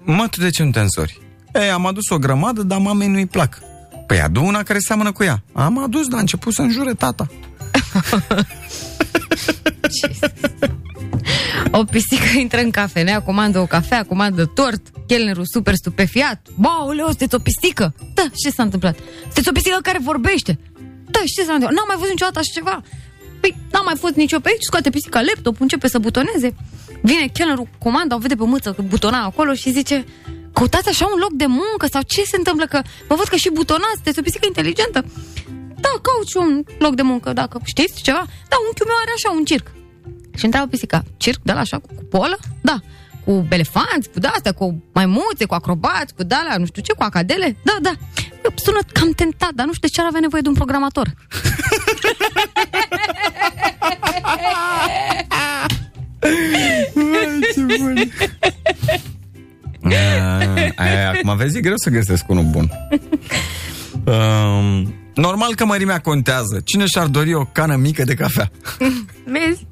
Mă, tu de ce nu te însori? Ei, am adus o grămadă, dar mamei nu-i plac. Păi adu una care seamănă cu ea. Am adus, dar a început să înjure tata. O pisică intră în cafenea, comandă o cafea, comandă tort. Chelnerul super stupefiat: bă, uleu, sunteți o pisică? Da, ce s-a întâmplat? Sunteți o pisică care vorbește? Da, ce s-a întâmplat? N-am mai văzut niciodată așa ceva. Păi, n-am mai fost nicio pe aici. Scoate pisica laptop, începe să butoneze. Vine chelnerul, comandă, o vede pe mâță că butona acolo și zice: căutați așa un loc de muncă sau ce se întâmplă, că vă văd că și butonați, sunteți o pisică inteligentă. Da, cauți un loc de muncă, dacă știți ceva. Da, unchiul meu are așa un circ. Și întreabă pisica: circ, da, așa, cu polă? Da. Cu elefanți, cu de-astea, cu maimuțe, cu acrobați, cu de-alea, nu știu ce, cu acadele? Da, da. Sună cam tentat, dar nu știu de ce ar avea nevoie de un programator. Acum vezi, e greu să găsesc unul bun. Normal că mărimea contează. Cine și-ar dori o cană mică de cafea? Vezi?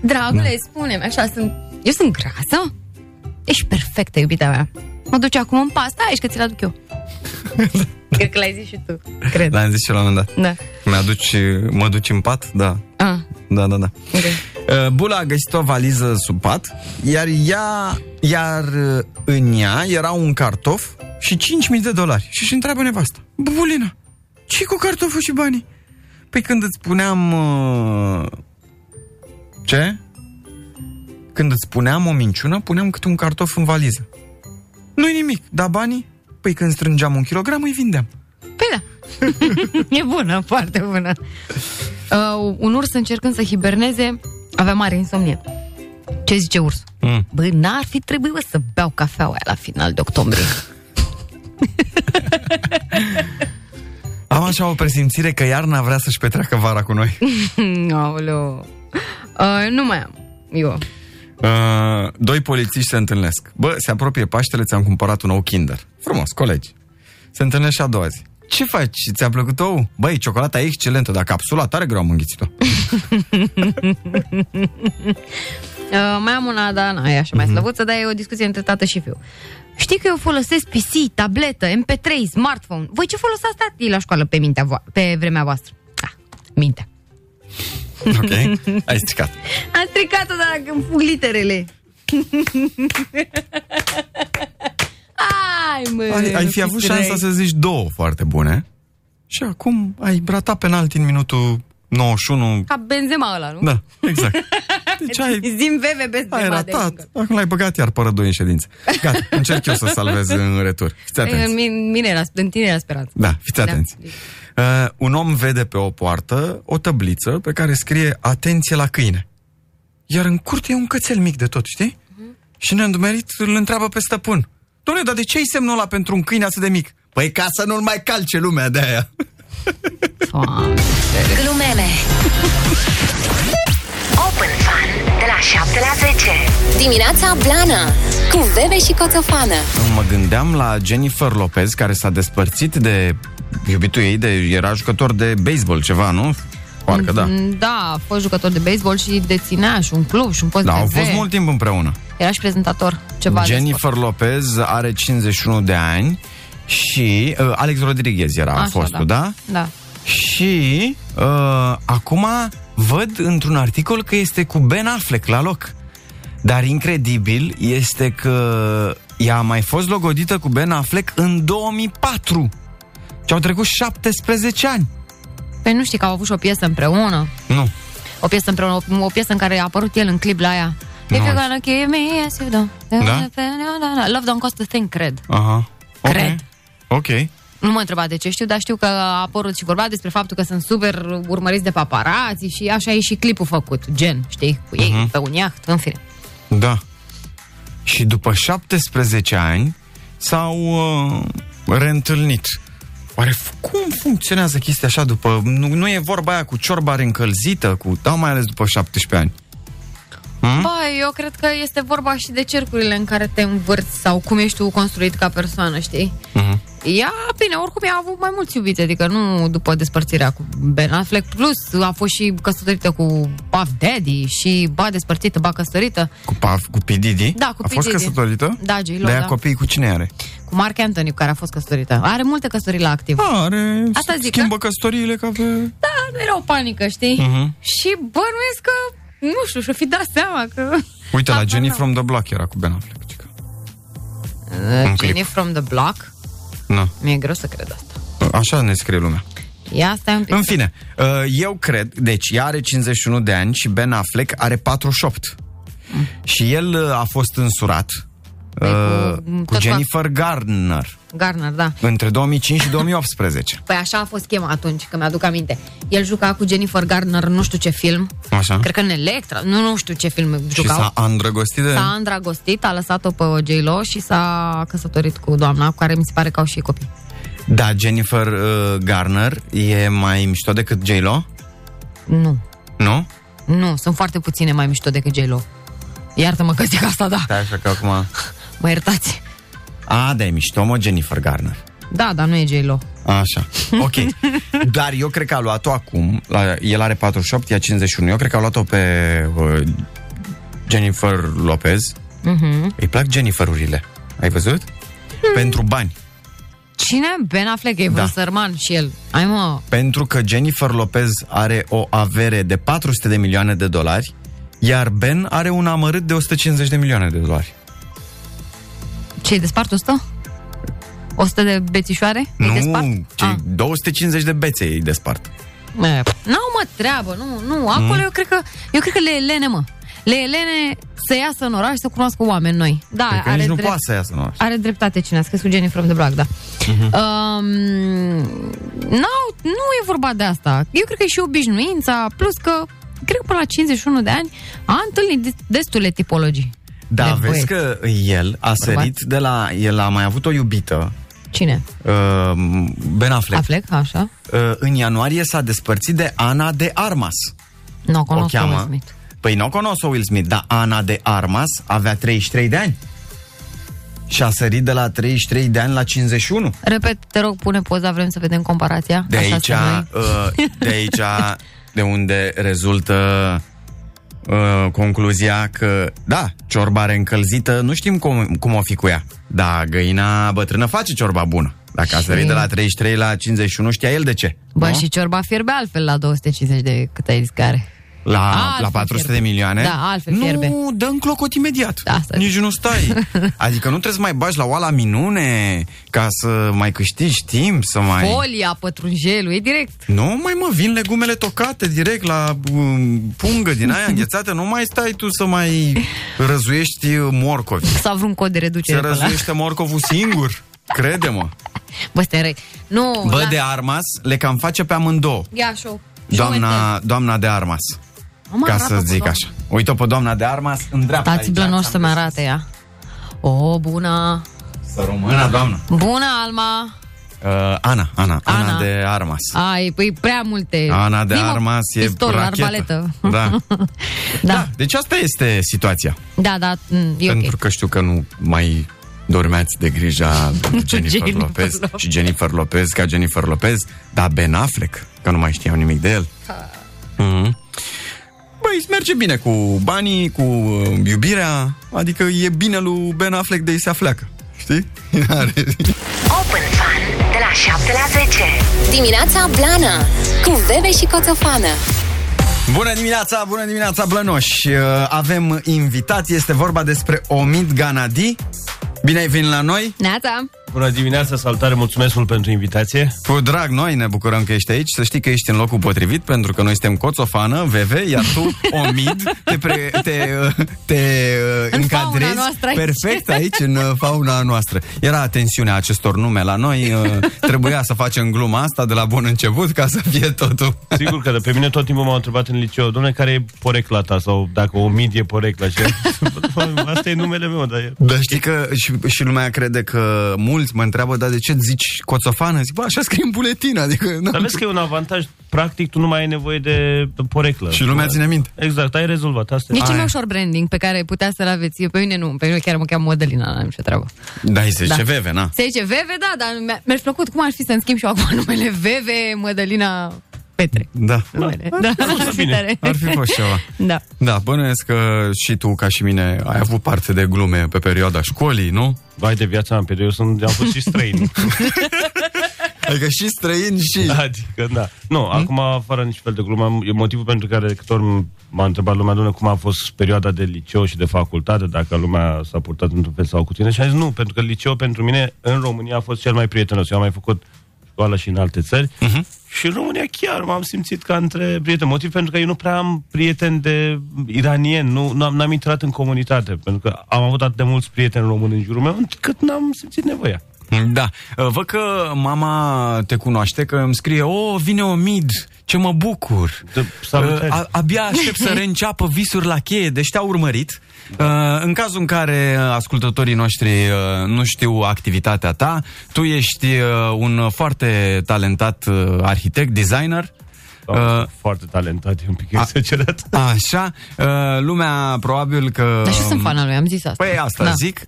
Dragule, spune-mi, așa sunt. Eu sunt grasă? Ești perfectă, iubita mea. Mă duce acum în pasta, aici că ți-l aduc eu. Cred că l-ai zis și tu. Cred. L-am zis și eu la un moment dat. Da. Mă duci în pat? Da. Ah. Da. Okay. Bula a găsit o valiză sub pat, iar în ea era un cartof și $5.000. Și își întreabă nevasta: Bulina, ce-i cu cartoful și banii? Păi când îți spuneam... Ce? Când îți spuneam o minciună, puneam câte un cartof în valiză. Nu-i nimic, dar banii? Păi când strângeam 1 kilogram, îi vindeam. Păi da. E bună, foarte bună. Un urs încercând să hiberneze avea mare insomnie. Ce zice urs? Bă, n-ar fi trebuit să beau cafeaua aia la final de octombrie. Am așa o presimțire că iarna vrea să-și petreacă vara cu noi. Aoleu. Nu mai am eu. Doi polițiști se întâlnesc. Bă, se apropie Paștele, ți-am cumpărat un ou Kinder. Frumos, colegi. Se întâlnesc și a doua zi. Ce faci? Ți-a plăcut ou? Băi, ciocolata e excelentă, dar capsula tare greu am înghițit-o. Mai am una, dar na, e așa mai slăbuță, dar e o discuție între tată și fiu. Știi că eu folosesc PC, tabletă, MP3, smartphone. Voi ce folosați tatii la școală pe mintea pe vremea voastră? Ah, mintea. Ok, ai stricat. Am stricat-o, dar îmi fug literele. Ai, mă, ai fi avut șansa să zici două foarte bune. Și acum ai ratat penalti în minutul 91. Ca Benzema ăla, nu? Da, exact. Deci zim VEVE Benzema. Ai ratat, acum l-ai băgat iar pe Rădoi în ședință. Gata, încerc eu să salvez în retur. Fiți atenți. În tine era speranță. Da, fiți atenți. Da. Un om vede pe o poartă o tăbliță pe care scrie atenție la câine. Iar în curte e un cățel mic de tot, știi? Și neîndumerit îl întreabă pe stăpân. Doamne, dar de ce e semnul ăla pentru un câine atât de mic? Păi ca să nu-l mai calce lumea de aia. Glumele Open Fun de la 7 la 10. Dimineața Blană cu VEVE și Coțofană. Mă gândeam la Jennifer Lopez, care s-a despărțit de iubitul ei, era jucător de baseball ceva, nu? Parcă da. Da, a fost jucător de baseball și deținea și un club și un post de TV. Da, au fost mult timp împreună. Era și prezentator ceva. Jennifer Lopez are 51 de ani și Alex Rodriguez era așa, fostul, da? Și acum văd într-un articol că este cu Ben Affleck la loc. Dar incredibil este că ea a mai fost logodită cu Ben Affleck în 2004. Și au trecut 17 ani. Păi nu știi că au avut și o piesă împreună? Nu. O piesă împreună, o piesă în care a apărut el în clip la aia. If you're gonna kill me, yes you don't. Da? Love don't cost a thing, cred. Aha. Cred. Okay. Nu mă întreba de ce știu, dar știu că a apărut și vorba despre faptul că sunt super urmăriți de paparații și așa e și clipul făcut, gen, știi, cu ei, pe un iaht, în fine. Da. Și după 17 ani s-au reîntâlnit. Oare cum funcționează chestia așa după... Nu e vorba aia cu ciorba reîncălzită, mai ales după 17 ani. Băi, eu cred că este vorba și de cercurile în care te învârți sau cum ești tu construit ca persoană, știi? Ea, bine, oricum ea a avut mai mulți iubiți, adică nu după despărțirea cu Ben Affleck, plus a fost și căsătorită cu Puff Daddy și despărțită, căsătorită. Cu P. Diddy? Da, cu P. Diddy. A fost căsătorită? Da, J-Lo, da. Copiii cu cine are? Cu Mark Anthony, cu care a fost căsătorită. Are multe căsătorii la activ. Are, asta zic, schimbă căsătoriile ca pe... Da, nu era o panică, știi? Și bănuiesc că... Nu știu, și-o fi dat seama că... Uite, la Jenny from the Block era cu Ben Affleck. Jenny from the Block? Nu. Mi-e greu să cred asta. Așa ne scrie lumea. Ia, stai un pic. În fine, eu cred, deci ea are 51 de ani și Ben Affleck are 48. Și el a fost însurat cu Jennifer Garner. Garner, da. Între 2005 și 2018. Păi așa a fost chema atunci, că mi-aduc aminte. El juca cu Jennifer Garner nu știu ce film. Așa? Cred că în Electra, nu știu ce film jucau. Și s-a îndrăgostit de... S-a îndrăgostit, a lăsat-o pe J-Lo și s-a căsătorit cu doamna, cu care mi se pare că au și copii. Da, Jennifer Garner e mai mișto decât J-Lo? Nu. Nu? Nu, sunt foarte puține mai mișto decât J-Lo. Iartă-mă că zic asta, da. Da, așa că acum... Mă iertați. A, da, e mișto, mă, Jennifer Garner. Da, dar nu e J-Lo. Așa, ok. Dar eu cred că a luat-o acum, el are 48, ea 51. Eu cred că a luat-o pe Jennifer Lopez. Îi plac Jennifer-urile. Ai văzut? Pentru bani. Cine? Ben Affleck, e vreo sărman și el. Ai, mă. Pentru că Jennifer Lopez are o avere de 400 de milioane de dolari, iar Ben are un amărât de 150 de milioane de dolari. Ce-i despart 100? 100 de bețișoare? Nu, 250 de bețe îi despart. N-au mă treabă, nu. Acolo eu cred că le elene, mă. Le elene să iasă în oraș și să cunoască oameni noi. Da, cred că are nici nu poate să iasă în oraș. Are dreptate cine a scris cu Jennifer from the Block, da. Nu e vorba de asta. Eu cred că e și obișnuința, plus că cred că până la 51 de ani a întâlnit destule tipologii. Da, nevoie. Vezi că el a sărit de la... El a mai avut o iubită. Cine? Ben Affleck. Affleck, așa. În ianuarie s-a despărțit de Ana de Armas. Nu o cunosc Will Smith. Păi nu o cunosc Will Smith, dar Ana de Armas avea 33 de ani. Și a sărit de la 33 de ani la 51. Repet, te rog, pune poza, vrem să vedem comparația. De aici, de unde rezultă concluzia că, da, ciorba reîncălzită, nu știm cum o fi cu ea. Da, găina bătrână face ciorba bună. Dacă a sărit de la 33 la 51, știa el de ce. Bă, nu? Și ciorba fierbe altfel la 250 de cât ai zis care. La 400 fierbe. De milioane? Da, altfel fierbe. Nu, dă în clocot imediat. Da, nici nu stai. Adică nu trebuie să mai bagi la oala minune ca să mai câștigi timp, să mai... Folia, pătrunjelul, e direct. Nu, mai mă, vin legumele tocate direct la pungă din aia înghețată. Nu mai stai tu să mai răzuiești morcovi. Sau vreun cod de reducere. Să răzuiește morcovul singur. Crede-mă. Bă, stai răi. Nu, bă, de Armas le cam face pe amândouă. Ia, show. Doamna de Armas. Ca să zic așa. Uite-o pe doamna de Armas în dreapta. Dați blănoși să-mi arate ea. O, bună. Să română, doamnă. Bună, Alma. Ana de Armas. Ai, păi prea multe. Ana de Armas e pistol, arbaleta. Da. Deci asta este situația. Da, e ok. Pentru că știu că nu mai... Dormeați de grija Jennifer Lopez ca Jennifer Lopez, dar Ben Affleck, că nu mai știam nimic de el. Băi, merge bine cu banii, cu iubirea, adică e bine lui Ben Affleck de ei se afleacă, știi? Open Fun de la 7 la 10. Dimineața Blană cu VEVE și Coțofană. Bună dimineața, blănoși! Avem invitații, este vorba despre Omid Ganadi. Bine ai venit la noi! Neața! Bună dimineața, salutare, mulțumesc mult pentru invitație! Cu drag, noi ne bucurăm că ești aici, să știi că ești în locul potrivit, pentru că noi suntem Coțofană, VEVE, iar tu, Omid, te încadrezi perfect aici, în fauna noastră. Era tensiunea acestor nume la noi, trebuia să facem gluma asta de la bun început ca să fie totul. Sigur că pe mine tot timpul m-au întrebat în liceu, dom'le, care e porecla ta? Sau dacă Omid e porecla? Asta e numele meu, dar... Dar știi că și lumea crede că mult mă întreabă, dar de ce zici Coțofană? Zic, bă, așa scrie în buletin, adică... Dar vezi că e un avantaj, practic tu nu mai ai nevoie de poreclă. Și lumea ține minte. Exact, ai rezolvat asta. E cel mai ușor branding pe care putea să-l aveți. Eu, pe mine nu, pe mine chiar mă cheam Modelina, n-am nicio treabă. Da, îi se zice VEVE, na. Se zice VEVE, da, dar mi-aș plăcut, cum ar fi să-mi schimb și eu acum numele VEVE, Modelina... Petre. Ar fi fost ceva. Da, bănuiesc că și tu, ca și mine, ai avut parte de glume pe perioada școlii, nu? Vai de viața mea, eu am fost și străin. Adică și străin și... Adică, da. Nu, acum, fără nici fel de glumă, e motivul pentru care de câte ori m-a întrebat lumea, doamne, cum a fost perioada de liceu și de facultate, dacă lumea s-a purtat într-un fel sau cu tine, și am zis nu, pentru că liceu pentru mine, în România, a fost cel mai prietenos. Eu am mai făcut școală și în alte țări. Și în România chiar m-am simțit ca între prieteni. Motiv pentru că eu nu prea am prieteni de iranieni, n-am intrat în comunitate, pentru că am avut atât de mulți prieteni români în jurul meu, încât n-am simțit nevoia. Da, văd că mama te cunoaște, că îmi scrie, vine Omid, ce mă bucur. Abia aștept să reînceapă Visuri la cheie, deci te-a urmărit. În cazul în care ascultătorii noștri nu știu activitatea ta, tu ești un foarte talentat arhitect, designer. Foarte talentat, e un pic exagerat. Așa, lumea probabil că... Dar și sunt fana lui, am zis asta. Păi asta zic,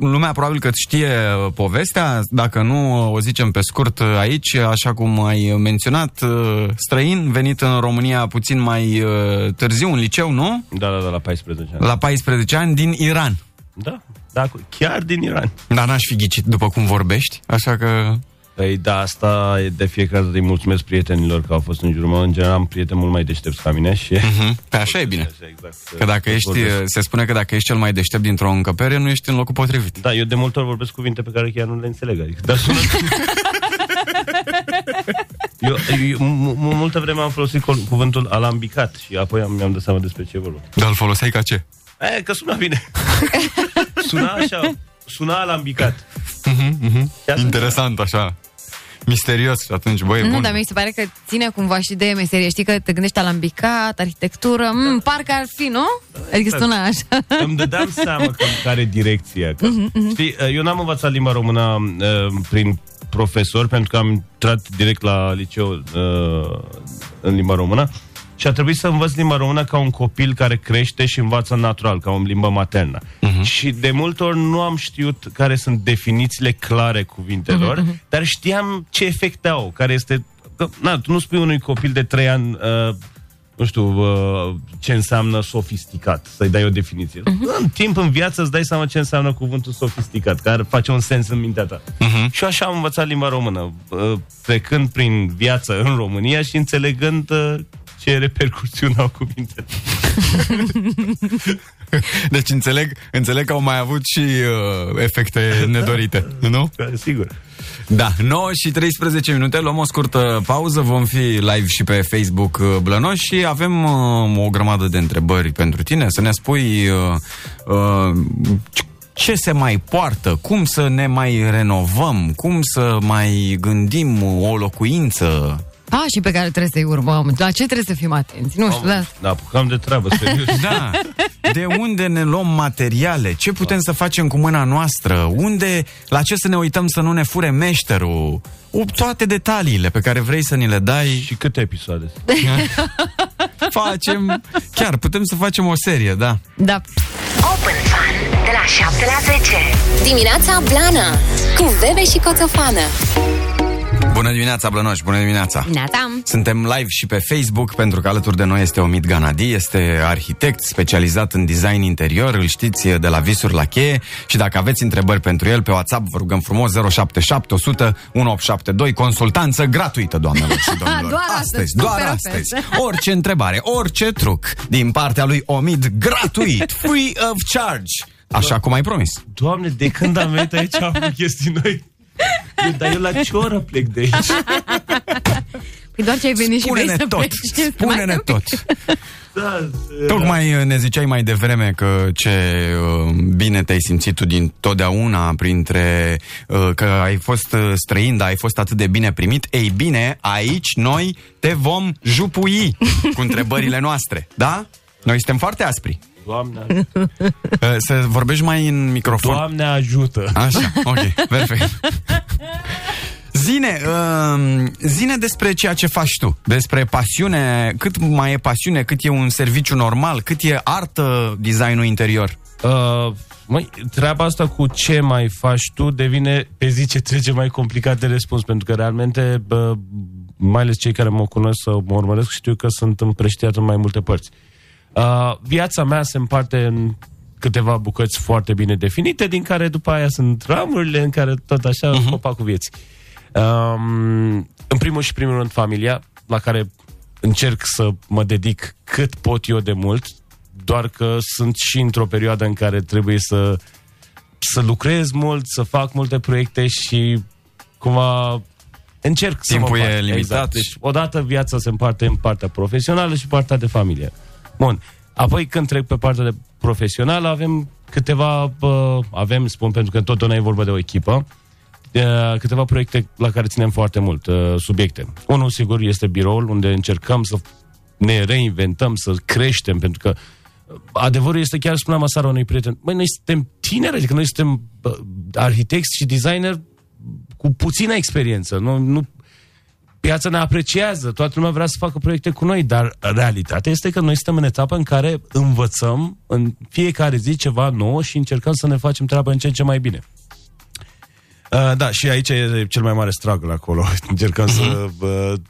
lumea probabil că știe povestea, dacă nu o zicem pe scurt aici, așa cum ai menționat, străin, venit în România puțin mai târziu, în liceu, nu? Da, la 14 ani. La 14 ani, din Iran. Da, chiar din Iran. Dar n-aș fi ghicit după cum vorbești, așa că... Păi da, asta e de fiecare dată, îi mulțumesc prietenilor că au fost în jurul meu. În general am prieteni mult mai deștepți ca mine și... Păi așa e bine, așa, exact, că dacă ești, se spune că dacă ești cel mai deștept dintr-o încăpere, nu ești în locul potrivit. Da, eu de multe ori vorbesc cuvinte pe care chiar nu le înțeleg, adică, dar sună... Eu multă vreme am folosit cuvântul alambicat și apoi mi-am dat seama despre ce vorbim. Dar îl foloseai ca ce? Că suna bine. Suna așa... Suna alambicat. Interesant, așa. Misterios și atunci, băi, e bun. Nu, dar mi se pare că ține cumva și de meserie. Știi că te gândești alambicat, arhitectură, parcă ar fi, nu? Adică sună așa. Îmi dădeam seama că care direcția. Știi, eu n-am învățat limba română prin profesor, pentru că am intrat direct la liceu în limba română. Și a trebuit să învăț limba română ca un copil care crește și învață natural, ca o limbă maternă. Și de multe ori nu am știut care sunt definițiile clare cuvintelor, dar știam ce efecte au, care este... tu nu spui unui copil de 3 ani nu știu ce înseamnă sofisticat, să-i dai o definiție. Uh-huh. În timp, în viață, îți dai seama ce înseamnă cuvântul sofisticat, care face un sens în mintea ta. Uh-huh. Și așa am învățat limba română, trecând prin viață în România și înțelegând ce repercusiuni au cuvintele. Deci înțeleg că au mai avut și efecte nedorite, nu? Sigur. Da, 9 și 13 minute. Luăm o scurtă pauză. Vom fi live și pe Facebook Blănoș și avem o grămadă de întrebări pentru tine. Să ne spui ce se mai poartă, cum să ne mai renovăm, cum să mai gândim o locuință. A, și pe care trebuie să-i urmăm. La ce trebuie să fim atenți? Nu știu, da, apucăm de treabă, serios. Da. De unde ne luăm materiale? Ce putem să facem cu mâna noastră? Unde, la ce să ne uităm să nu ne fure meșterul? Toate detaliile pe care vrei să ni le dai. Și câte episoade? Chiar putem să facem o serie, da. Da. Open Fun de la 7 la 10. Dimineața Blană cu VEVE și COțOFANă. Bună dimineața, Blănoș! Bună dimineața! Nata. Suntem live și pe Facebook, pentru că alături de noi este Omid Ganadi, este arhitect specializat în design interior, îl știți de la Visuri la Cheie, și dacă aveți întrebări pentru el, pe WhatsApp vă rugăm frumos 077 100 1872, consultanță gratuită, doamnelor și domnilor. Doar astăzi. Orice întrebare, orice truc din partea lui Omid, gratuit, free of charge, așa cum ai promis. Doamne, de când am venit aici am chestii noi. Dar eu la ce oră plec de aici? Păi doar ce ai venit și vrei să pleci. Spune-ne tot. Da, tocmai ne ziceai mai devreme că ce bine te-ai simțit tu din totdeauna printre, că ai fost străin, dar ai fost atât de bine primit. Ei bine, aici noi te vom jupui cu întrebările noastre, da? Noi suntem foarte aspri. Doamne. Să vorbești mai în microfon. Doamne ajută. Așa, ok, perfect. Zine despre ceea ce faci tu, despre pasiune, cât mai e pasiune, cât e un serviciu normal, cât e artă designul interior. Treaba asta cu ce mai faci tu devine pe zi ce trece mai complicat de răspuns, pentru că realmente, mai ales cei care mă cunosc sau mă urmăresc, știu că sunt împrăștiat în mai multe părți. Viața mea se împarte în câteva bucăți foarte bine definite, din care după aia sunt ramurile în care tot așa copacul vieții. În primul și primul rând familia, la care încerc să mă dedic cât pot eu de mult, doar că sunt și într-o perioadă în care trebuie să lucrez mult, să fac multe proiecte și cumva încerc timpul să mă e limitat. Exact. Deci, odată viața se împarte în partea profesională și partea de familie. Bun. Apoi când trec pe partea de profesională, avem spun pentru că totdeauna e vorba de o echipă, câteva proiecte la care ținem foarte mult, subiecte. Unul, sigur, este biroul, unde încercăm să ne reinventăm, să creștem, pentru că adevărul este, chiar spuneam aseară unui prieten, noi suntem tineri, adică noi suntem arhitecți și designer cu puțină experiență, nu piața ne apreciază, toată lumea vrea să facă proiecte cu noi, dar realitatea este că noi suntem în etapa în care învățăm în fiecare zi ceva nou și încercăm să ne facem treaba în ce în ce mai bine. Da, și aici e cel mai mare struggle acolo. Încercăm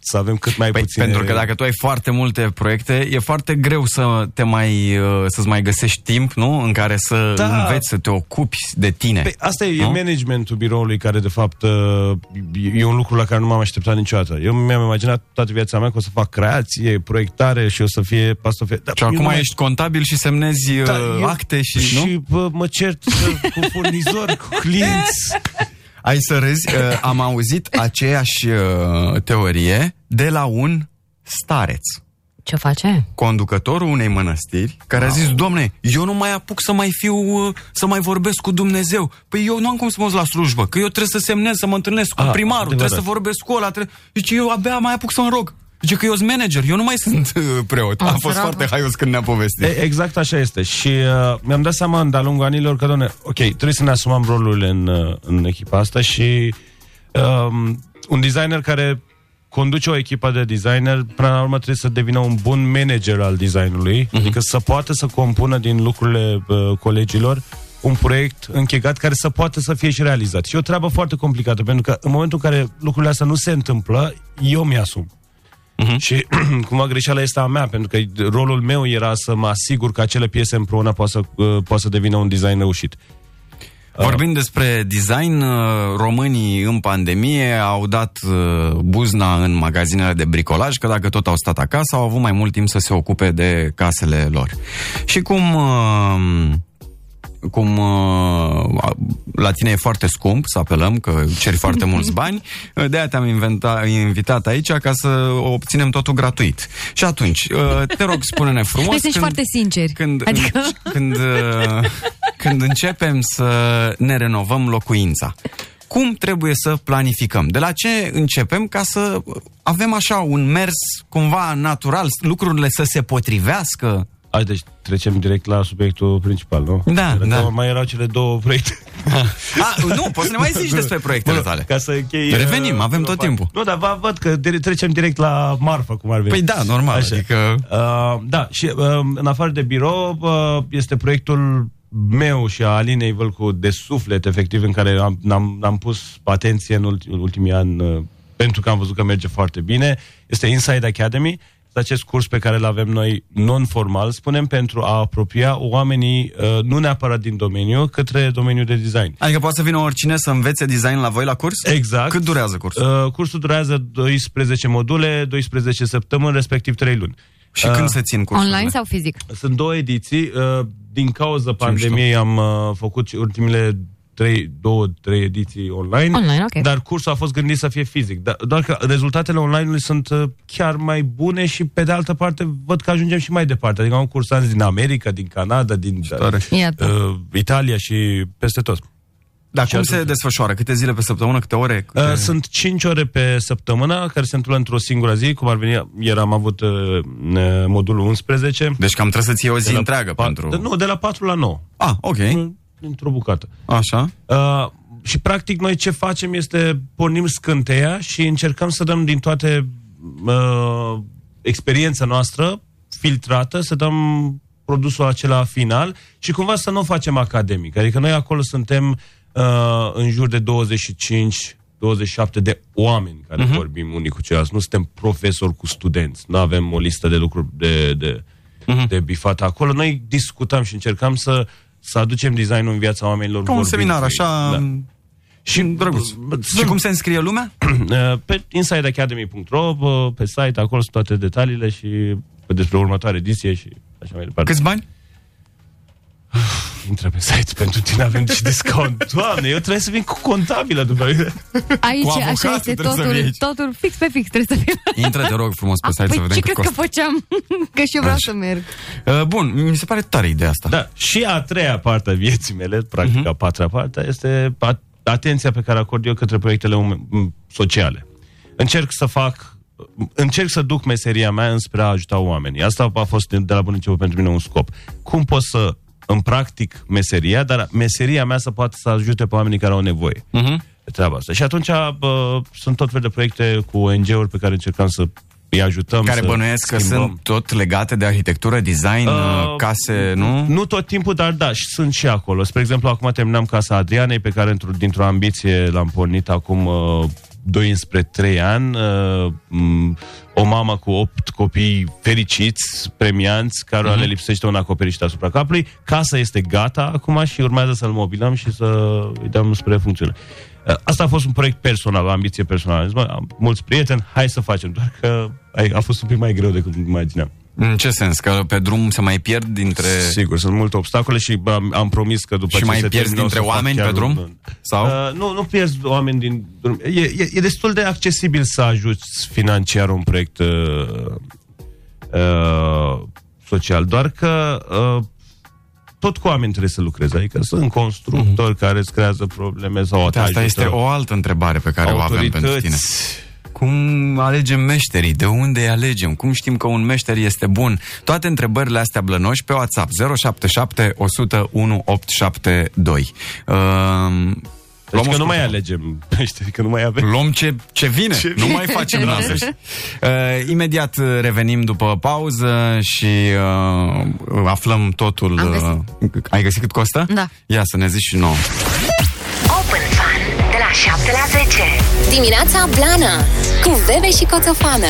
să avem cât mai puține... Pentru că dacă tu ai foarte multe proiecte, e foarte greu să-ți mai găsești timp, nu? În care să înveți să te ocupi de tine. Asta e managementul biroului, care de fapt e un lucru la care nu m-am așteptat niciodată. Eu mi-am imaginat toată viața mea că o să fac creație, proiectare și o să fie... Și acum ești contabil și semnezi acte și... Și mă cert cu furnizori, cu clienți... Ai să râzi, am auzit aceeași teorie de la un stareț. Ce face? Conducătorul unei mănăstiri, care a zis, Doamne, eu nu mai apuc să mai fiu, să mai vorbesc cu Dumnezeu. Păi eu nu am cum să mă duc la slujbă, că eu trebuie să semnez, să mă întâlnesc cu primarul, trebuie să vorbesc cu ăla. Zice, eu abia mai apuc să-mi rog. Zice că eu sunt manager, eu nu mai sunt preot. A fost foarte haios când ne-a povestit. Exact așa este. Și mi-am dat seama în de-a lungul anilor că, Doamne, ok, trebuie să ne asumăm rolurile în echipa asta și un designer care conduce o echipă de designer, până la urmă trebuie să devină un bun manager al designului, adică să poată să compună din lucrurile colegilor un proiect închegat care să poată să fie și realizat. Și e o treabă foarte complicată, pentru că în momentul în care lucrurile astea nu se întâmplă, eu mi-asum. Și cumva greșeala este a mea, pentru că rolul meu era să mă asigur că acele piese împreună poate să devină un design reușit. Vorbind despre design, românii în pandemie au dat buzna în magazinele de bricolaj, că dacă tot au stat acasă, au avut mai mult timp să se ocupe de casele lor. Și cum la tine e foarte scump să apelăm, că ceri foarte mulți bani, de-aia te-am invitat aici ca să obținem totul gratuit. Și atunci, te rog, spune-ne frumos... Deci ești foarte sinceri. Când începem să ne renovăm locuința, cum trebuie să planificăm? De la ce începem ca să avem așa un mers cumva natural, lucrurile să se potrivească? Hai, deci trecem direct la subiectul principal, nu? Da. Mai erau cele două proiecte. Nu, poți să ne mai zici despre proiectele tale. Ca să închei... Revenim, avem tot timpul. Nu, dar văd că trecem direct la marfă, cum ar veni. Păi da, normal. Adică... Și în afară de birou este proiectul meu și a Alinei Vâlcu de suflet, efectiv, în care am pus atenție în ultimii ani, pentru că am văzut că merge foarte bine. Este Inside Academy, acest curs pe care îl avem noi non-formal, spunem, pentru a apropia oamenii, nu neapărat din domeniu, către domeniul de design. Adică poate să vină oricine să învețe design la voi la curs? Exact. Cât durează cursul? Cursul durează 12 module, 12 săptămâni, respectiv 3 luni. Și când se țin cursurile? Online sau fizic? Sunt două ediții. Din cauza pandemiei am făcut ultimele 3 ediții online, okay. Dar cursul a fost gândit să fie fizic. Doar că rezultatele online-ului sunt chiar mai bune și, pe de altă parte, văd că ajungem și mai departe. Adică am cursanți din America, din Canada, din Italia și peste tot. Dar cum se desfășoară? Câte zile pe săptămână, câte ore? Sunt 5 ore pe săptămână, care se întâmplă într-o singură zi, cum ar veni, ieri am avut modulul 11. Deci cam trebuie să ții o zi întreagă pentru... Nu, de la 4 la 9. Ah, ok. Într-o bucată. Așa. Și practic noi ce facem este pornim scânteia și încercăm să dăm din toate experiența noastră filtrată, să dăm produsul acela final și cumva să nu o facem academic. Adică noi acolo suntem în jur de 25-27 de oameni care vorbim unii cu ceilalți. Nu suntem profesori cu studenți. Nu avem o listă de lucruri de bifat acolo. Noi discutăm și încercăm să aducem designul în viața oamenilor. Ca un seminar, așa... Da. Și cum se înscrie lumea? Pe insideacademy.ro, pe site, acolo sunt toate detaliile și despre următoarea ediție și așa mai departe. Câți bani? Intră pe site, pentru tine avem și discount. Doamne, eu trebuie să vin cu contabilă după aici, așa este totul fix pe fix, trebuie să vin. Intră, te rog frumos, pe site să vedem cât costă. Că făceam, că și eu vreau să merg. Bun, mi se pare tare ideea asta. Da, și a treia parte a vieții mele, practic a patra parte, este atenția pe care acord eu către proiectele sociale. Încerc să duc meseria mea înspre a ajuta oamenii. Asta a fost de la bun început pentru mine un scop. Cum pot să îmi practic meseria, dar meseria mea să poată să ajute pe oamenii care au nevoie de treaba asta. Și atunci sunt tot fel de proiecte cu ONG-uri pe care încercăm să îi ajutăm. Care bănuiesc că sunt tot legate de arhitectură, design, case, nu? Nu tot timpul, dar da, și sunt și acolo. Spre exemplu, acum terminam Casa Adrianei, pe care dintr-o ambiție l-am pornit acum 2-3 ani, o mamă cu 8 copii fericiți, premianți, care le lipsește un acoperiș asupra capului. Casa este gata acum și urmează să-l mobilăm și să-i dăm spre funcțiune. Asta a fost un proiect personal, o ambiție personală. Am mulți prieteni, hai să facem, doar că a fost un pic mai greu decât imagineam. În ce sens? Că pe drum se mai pierd dintre... Sigur, sunt multe obstacole și am promis că după și ce mai se pierzi dintre oameni pe drum? Sau? Nu pierzi oameni din drum. E destul de accesibil să ajuți financiar un proiect social, doar că tot cu oameni trebuie să lucrezi. Adică sunt constructori care îți creează probleme sau ajută. Asta este o altă întrebare pe care o avem pentru tine. Cum alegem meșterii? De unde îi alegem? Cum știm că un meșter este bun? Toate întrebările astea blănoși pe WhatsApp 077 100 1872. Deci că nu mai alegem meșterii, că nu mai avem. Luăm ce vine, nu mai facem rase. Imediat revenim după pauză și aflăm totul. Ai găsit cât costă? Da. Ia să ne zici și nouă. 7 la 10. Dimineața Blană cu VEVE și COțOFANă.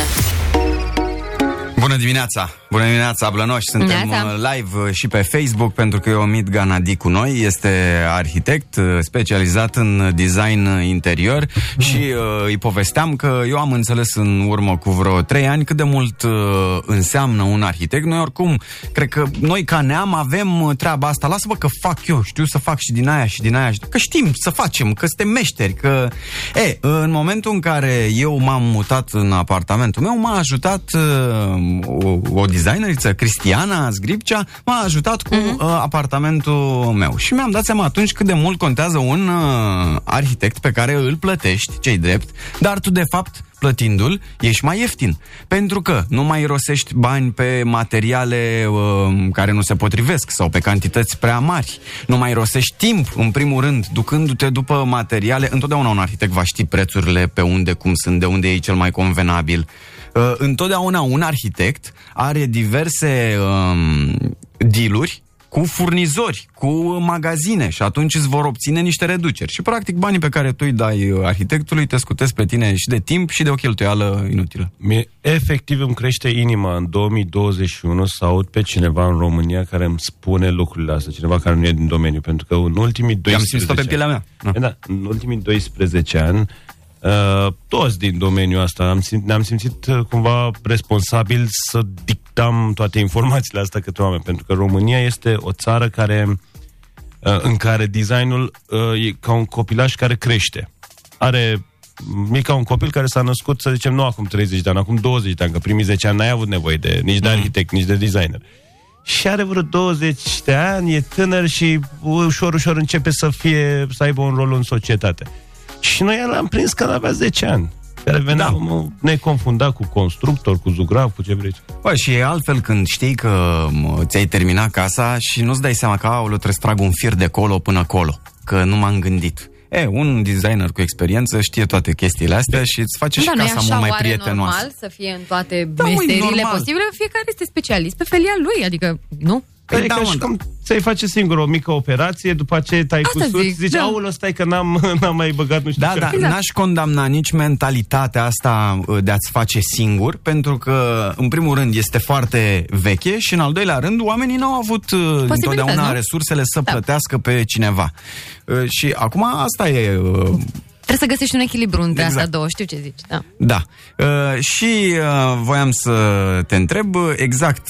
Bună dimineața! Bună dimineața, blănoși! Suntem live și pe Facebook, pentru că e Omid Ganadi cu noi. Este arhitect specializat în design interior și îi povesteam că eu am înțeles în urmă cu vreo 3 ani cât de mult înseamnă un arhitect. Noi oricum, cred că noi ca neam avem treaba asta. Lasă-mă că fac eu, știu să fac și din aia și din aia. Că știm să facem, că suntem meșteri. Că... în momentul în care eu m-am mutat în apartamentul meu, m-a ajutat o designeriță, Cristiana Zgripcea, m-a ajutat cu apartamentul meu. Și mi-am dat seama atunci cât de mult contează un arhitect pe care îl plătești, ce-i drept, dar tu, de fapt, plătindu-l, ești mai ieftin. Pentru că nu mai rosești bani pe materiale care nu se potrivesc sau pe cantități prea mari. Nu mai rosești timp, în primul rând, ducându-te după materiale. Întotdeauna un arhitect va ști prețurile, pe unde, cum sunt, de unde e cel mai convenabil. Întotdeauna un arhitect are diverse deal-uri cu furnizori, cu magazine și atunci îți vor obține niște reduceri. Și practic banii pe care tu îi dai arhitectului te scutesc pe tine și de timp și de o cheltuială inutilă. Efectiv îmi crește inima. În 2021 să aud pe cineva în România care îmi spune lucrurile astea, cineva care nu e din domeniu, pentru că în ultimii 12 ani toți din domeniul ăsta ne-am simțit cumva responsabil să dictăm toate informațiile astea către oameni, pentru că România este o țară în care designul e ca un copilaș care crește. E ca un copil care s-a născut, să zicem, nu acum 30 de ani, acum 20 de ani, că primii 10 ani n-ai avut nevoie de nici de arhitect, nici de designer. Și are vreo 20 de ani, e tânăr și ușor, ușor începe să aibă un rol în societate. Și noi l-am prins când avea 10 ani. Care venea, ne confunda cu constructor, cu zugrav, cu ce vrei. Bă, și e altfel când știi că ți-ai terminat casa și nu-ți dai seama că trebuie să trag un fir de colo până colo, că nu m-am gândit. Un designer cu experiență știe toate chestiile astea și îți face și casa mult mai prietenoasă. Normal să fie în toate meserile posibile, fiecare este specialist pe felia lui, adică, nu? Păi da, și cum ți-ai face singur o mică operație, după ce tai cusuri, zici, aulă, stai că n-am mai băgat nu știu ce. Da, n-aș condamna nici mentalitatea asta de a-ți face singur, pentru că, în primul rând, este foarte veche și, în al doilea rând, oamenii n-au avut întotdeauna resursele să plătească pe cineva. Și acum asta e... Trebuie să găsești un echilibru între astea două, știu ce zici. Și voiam să te întreb exact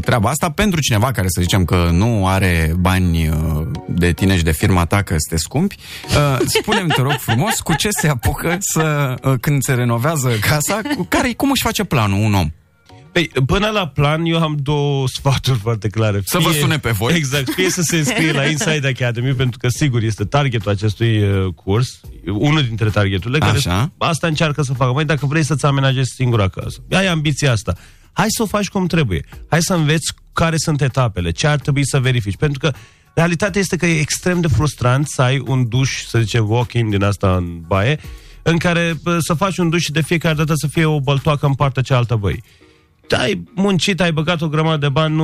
treaba asta pentru cineva care, să zicem, că nu are bani de tine și de firma ta, că sunteți scumpi. Spune-mi, te rog frumos, cu ce se apucă când se renovează casa, cum își face planul un om? Păi, până la plan, eu am două sfaturi foarte clare. Să vă sune pe voi. Exact, fie să se înscrie la Inside Academy, pentru că, sigur, este targetul acestui curs, unul dintre targeturile care asta încearcă să facă. Mai dacă vrei să-ți amenajezi singura casă, ai ambiția asta, hai să o faci cum trebuie. Hai să înveți care sunt etapele, ce ar trebui să verifici. Pentru că realitatea este că e extrem de frustrant să ai un duș, să zicem, walk-in din asta în baie, în care să faci un duș și de fiecare dată să fie o băltoacă în partea cealaltă băi. Ai muncit, ai băgat o grămadă de bani,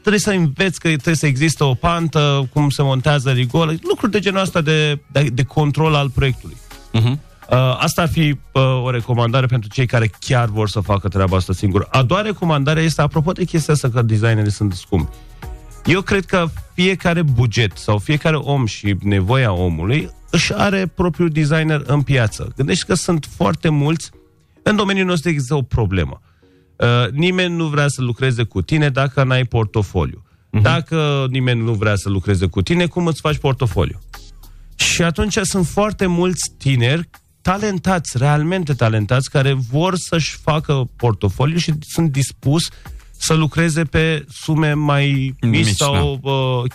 trebuie să înveți că trebuie să există o pantă, cum se montează rigolă, lucruri de genul ăsta de control al proiectului. Asta ar fi o recomandare pentru cei care chiar vor să facă treaba asta singur. A doua recomandare este, apropo de chestia asta că designerii sunt scumpi, eu cred că fiecare buget sau fiecare om și nevoia omului își are propriul designer în piață. Gândește că sunt foarte mulți, în domeniul nostru există o problemă. Nimeni nu vrea să lucreze cu tine dacă n-ai portofoliu. Dacă nimeni nu vrea să lucreze cu tine, cum îți faci portofoliu? Și atunci sunt foarte mulți tineri talentați, realmente talentați, care vor să-și facă portofoliu și sunt dispus să lucreze pe sume mai mici sau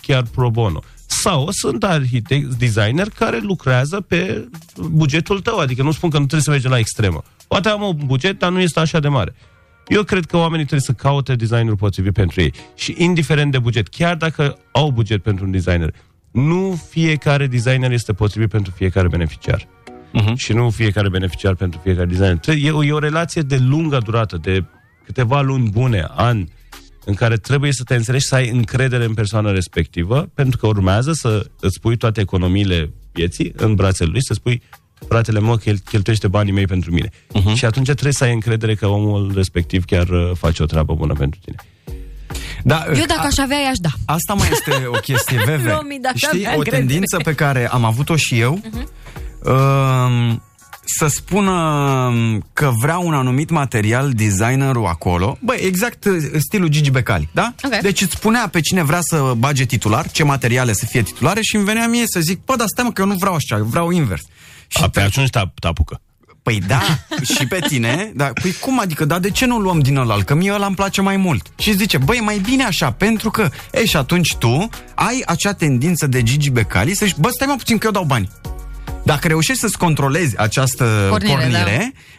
chiar pro bono. Sau sunt arhitecți, designer care lucrează pe bugetul tău. Adică nu spun că nu trebuie să mergem la extremă. Poate am un buget, dar nu este așa de mare. Eu cred că oamenii trebuie să caute designerul potrivit pentru ei. Și indiferent de buget, chiar dacă au buget pentru un designer, nu fiecare designer este potrivit pentru fiecare beneficiar. Și nu fiecare beneficiar pentru fiecare designer. E o relație de lungă durată, de câteva luni bune, ani, în care trebuie să te înțelegi, să ai încredere în persoana respectivă, pentru că urmează să îți pui toate economiile vieții în brațele lui, să spui, fratele meu cheltuiește banii mei pentru mine. Uh-huh. Și atunci trebuie să ai încredere că omul respectiv chiar face o treabă bună pentru tine. Da, eu dacă aș avea, i-aș da. Asta mai este o chestie, Veve. Știi, o tendință pe care am avut-o și eu, să spună că vrea un anumit material designerul acolo. Băi, exact stilul Gigi Becali, da? Okay. Deci îți spunea pe cine vrea să bage titular, ce materiale să fie titulare și îmi venea mie să zic, bă, dar stai mă că eu nu vreau așa, vreau invers. Și pe atunci te apucă. Păi da, și pe tine, dar păi cum adică, dar de ce nu luăm din ălalt? Că mie ăla îmi place mai mult. Și zice, băi, mai bine așa, pentru că, ei, și atunci tu ai acea tendință de Gigi Becali să zici, bă, stai mai puțin că eu dau bani. Dacă reușești să-ți controlezi această pornire,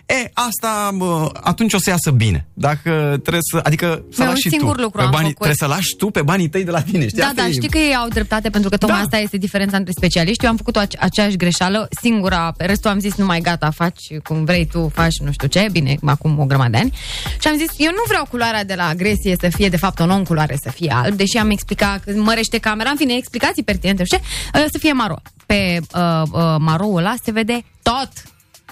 da. Asta atunci o să iasă bine. Dacă trebuie să, adică să lași și tu pe banii, trebuie să lași tu pe banii tăi de la tine. Știi? Da, asta da, știi că ei au dreptate, pentru că tocmai asta este diferența între specialiști. Eu am făcut aceeași greșeală, singura, restul am zis, nu mai gata, faci cum vrei tu, faci nu știu ce, bine, acum o grămadă de ani. Și am zis, eu nu vreau culoarea de la agresie să fie, de fapt, o non-culoare să fie alb, deși am explicat că mărește camera, în fine, explicații pertinente, știi? Să fie maro. Pe maroul ăla se vede tot.